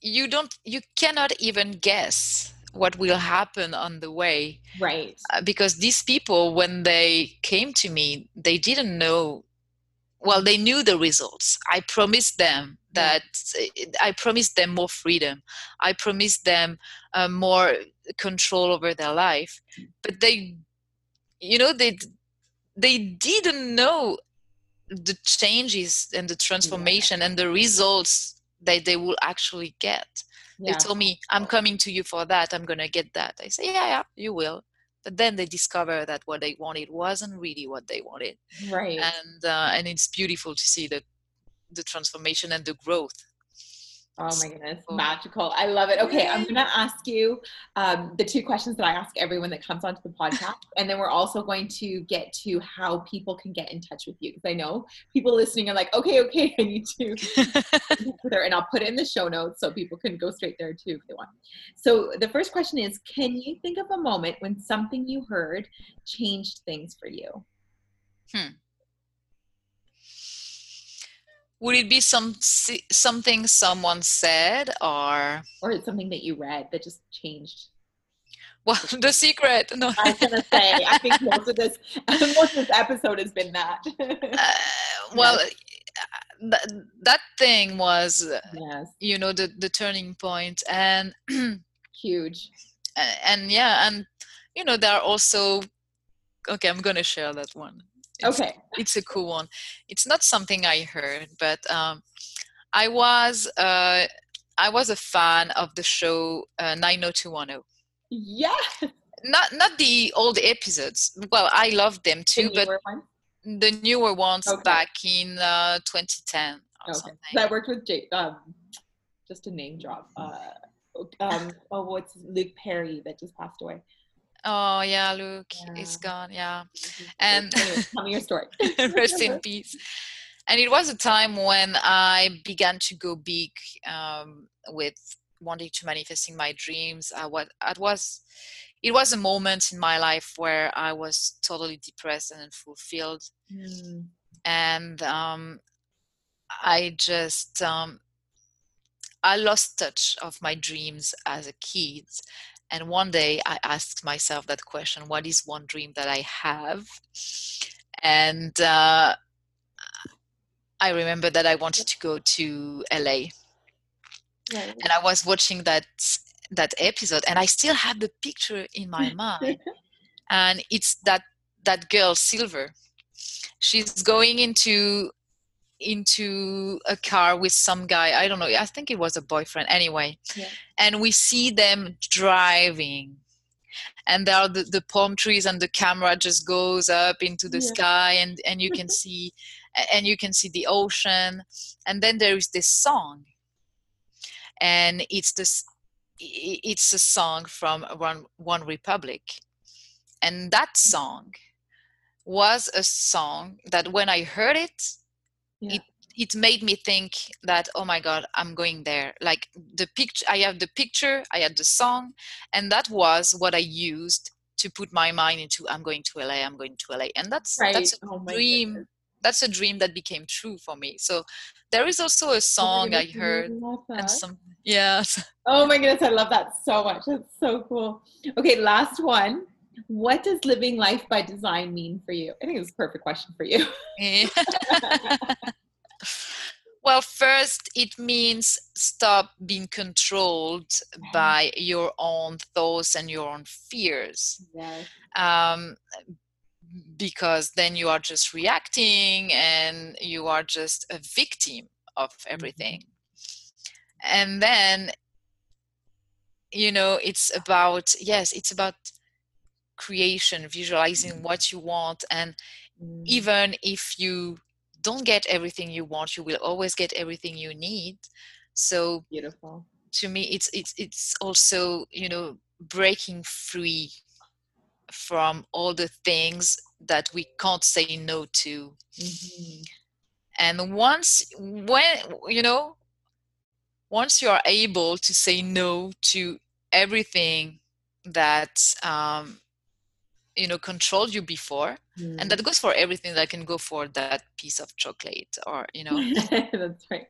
you don't, you cannot even guess what will happen on the way, right? Uh, because these people, when they came to me, they didn't know, well, they knew the results. I promised them that mm. I promised them more freedom. I promised them uh, more control over their life, but they, you know, they they didn't know the changes and the transformation yeah. and the results that they will actually get. Yeah. They told me, I'm coming to you for that. I'm going to get that. I say, yeah, yeah, you will. But then they discover that what they wanted wasn't really what they wanted. Right. And uh, and it's beautiful to see the, the transformation and the growth. Oh, my goodness. So, magical. I love it. Okay, I'm going to ask you um, the two questions that I ask everyone that comes onto the podcast. And then we're also going to get to how people can get in touch with you. Because I know people listening are like, okay, okay, I need to. And I'll put it in the show notes so people can go straight there too if they want. So the first question is, can you think of a moment when something you heard changed things for you? Hmm. Would it be some something someone said, or or it's something that you read that just changed? Well, The Secret. No, I was gonna say. I think most of this most of this episode has been that. uh, well, yes. th- that thing was, yes. you know, the the turning point, and huge. And, and yeah, and you know, there are also. Okay, I'm gonna share that one. It's, okay. It's a cool one. It's not something I heard, but um, I was uh, I was a fan of the show uh, nine oh two one oh. Yeah. Not not the old episodes. Well, I loved them too, the but one? the newer ones okay. back in uh, twenty ten or okay. something. So I worked with Jake, um, just a name drop. Uh, um, oh, what's Luke Perry that just passed away. Oh yeah, Luke yeah. is gone. Yeah, and tell me your story. Rest in peace. And it was a time when I began to go big um, with wanting to manifesting my dreams. I was, I was, it was a moment in my life where I was totally depressed and unfulfilled, mm. and um, I just um, I lost touch of my dreams as a kid. And one day I asked myself that question, what is one dream that I have? And uh, I remember that I wanted to go to L A. Yeah. And I was watching that that episode, and I still had the picture in my mind. And it's that that girl, Silver. She's going into into a car with some guy, I don't know, I think it was a boyfriend anyway, yeah. and we see them driving, and there are the, the palm trees, and the camera just goes up into the yeah. sky, and and you can see and you can see the ocean, and then there is this song, and it's this it's a song from One One Republic, and that song was a song that when I heard it, yeah. it it made me think that, oh my God, I'm going there. Like the picture, I have the picture, I had the song, and that was what I used to put my mind into. I'm going to L A, I'm going to L A. And that's, right. that's a oh dream. Goodness. That's a dream that became true for me. So there is also a song I heard. And some, yes. Oh my goodness. I love that so much. That's so cool. Okay. Last one. What does living life by design mean for you? I think it was a perfect question for you. Well, first, it means stop being controlled by your own thoughts and your own fears. Yes. Um, because then you are just reacting and you are just a victim of everything. And then, you know, it's about, yes, it's about creation, visualizing what you want. And even if you don't get everything you want, you will always get everything you need. So beautiful. To me, it's, it's, it's also, you know, breaking free from all the things that we can't say no to. Mm-hmm. And once, when, you know, once you are able to say no to everything that, um, you know, controlled you before, mm. and that goes for everything, that can go for that piece of chocolate or, you know. That's right.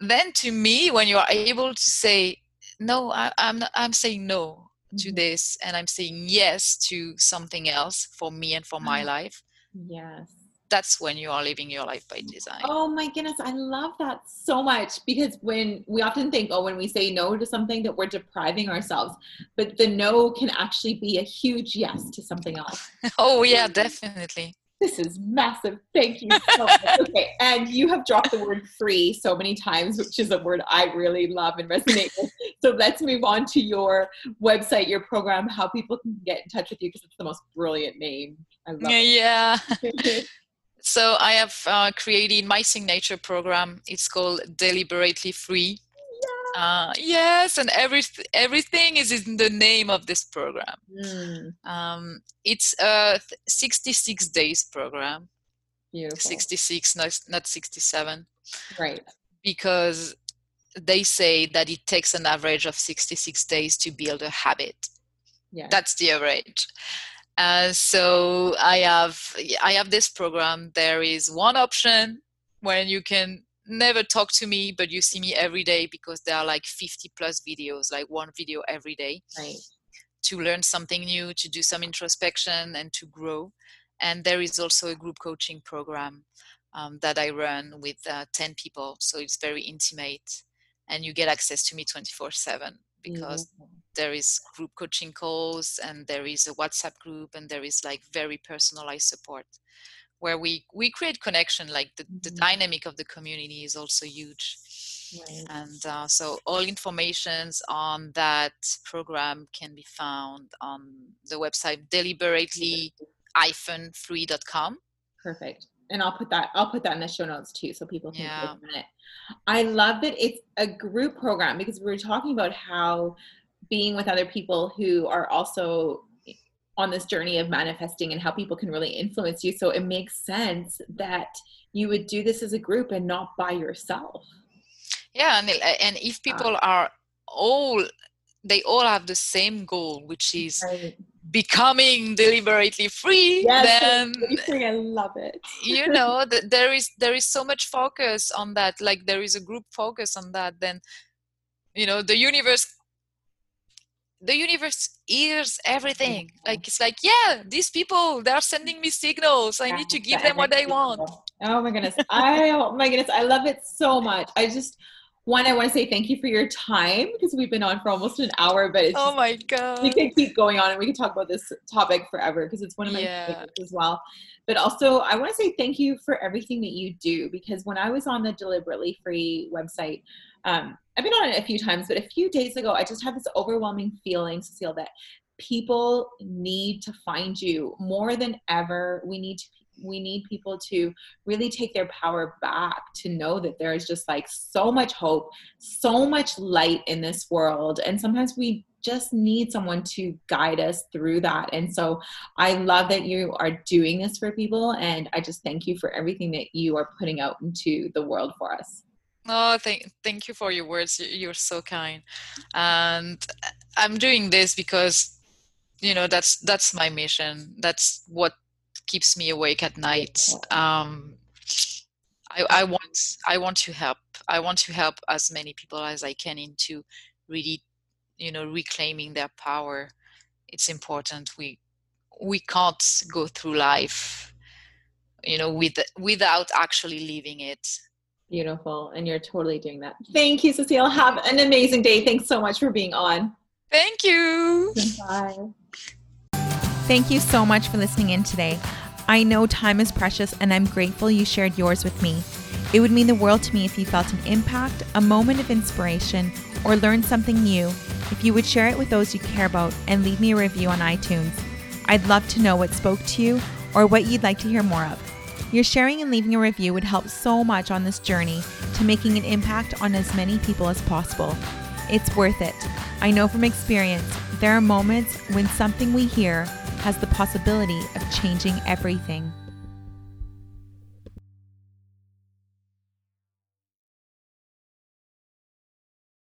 Then to me, when you are able to say, no, I, I'm not, I'm saying no. to this, and I'm saying yes to something else for me and for my life. Yes. That's when you are living your life by design. Oh my goodness. I love that so much, because when we often think, oh, when we say no to something, that we're depriving ourselves, but the no can actually be a huge yes to something else. Oh yeah, definitely. This is massive. Thank you so much. Okay. And you have dropped the word free so many times, which is a word I really love and resonate with. So let's move on to your website, your program, how people can get in touch with you, because it's the most brilliant name. I love it. Yeah. So I have uh, created my signature program. It's called Deliberately Free. Yeah. Uh, yes. And every, everything is in the name of this program. Mm. Um, it's a sixty-six days program. Beautiful. sixty-six, not, not sixty-seven. Right. Because they say that it takes an average of sixty-six days to build a habit. Yeah. That's the average. Uh, so I have, I have this program. There is one option when you can never talk to me, but you see me every day, because there are like fifty plus videos, like one video every day, right, to learn something new, to do some introspection and to grow. And there is also a group coaching program um, that I run with uh, ten people. So it's very intimate, and you get access to me twenty-four seven, because mm-hmm. there is group coaching calls, and there is a WhatsApp group, and there is like very personalized support, where we, we create connection. Like the, the mm-hmm. dynamic of the community is also huge. Right. And uh, so all informations on that program can be found on the website, deliberately dash free dot com. Perfect. And I'll put that, I'll put that in the show notes too, so people can yeah. click on it. I love that it's a group program, because we were talking about how being with other people who are also on this journey of manifesting, and how people can really influence you. So it makes sense that you would do this as a group and not by yourself. Yeah. And, and if people are all, they all have the same goal, which is right. becoming deliberately free, yes, then free. I love it. You know, the, there is, there is so much focus on that. Like there is a group focus on that. Then, you know, the universe, the universe hears everything. Like, it's like, yeah, these people, they're sending me signals. I need to give them what I want. Oh my goodness. I, oh my goodness. I love it so much. I just, one, I want to say thank you for your time, because we've been on for almost an hour, but it's, oh my God, we can keep going on and we can talk about this topic forever, because it's one of my yeah. favorites as well. But also I want to say thank you for everything that you do, because when I was on the Deliberately Free website, um, I've been on it a few times, but a few days ago, I just had this overwhelming feeling, Cecile, that people need to find you more than ever. We need to, we need people to really take their power back, to know that there is just like so much hope, so much light in this world. And sometimes we just need someone to guide us through that. And so I love that you are doing this for people. And I just thank you for everything that you are putting out into the world for us. Oh, thank, thank you for your words. You're so kind. And I'm doing this because, you know, that's, that's my mission. That's what keeps me awake at night. Um, I, I want, I want to help. I want to help as many people as I can into really, you know, reclaiming their power. It's important. We, we can't go through life, you know, with, without actually living it. Beautiful. And you're totally doing that. Thank you, Cecile. Have an amazing day. Thanks so much for being on. Thank you. Bye. Thank you so much for listening in today. I know time is precious, and I'm grateful you shared yours with me. It would mean the world to me if you felt an impact, a moment of inspiration, or learned something new, if you would share it with those you care about and leave me a review on iTunes. I'd love to know what spoke to you or what you'd like to hear more of. Your sharing and leaving a review would help so much on this journey to making an impact on as many people as possible. It's worth it. I know from experience, there are moments when something we hear has the possibility of changing everything.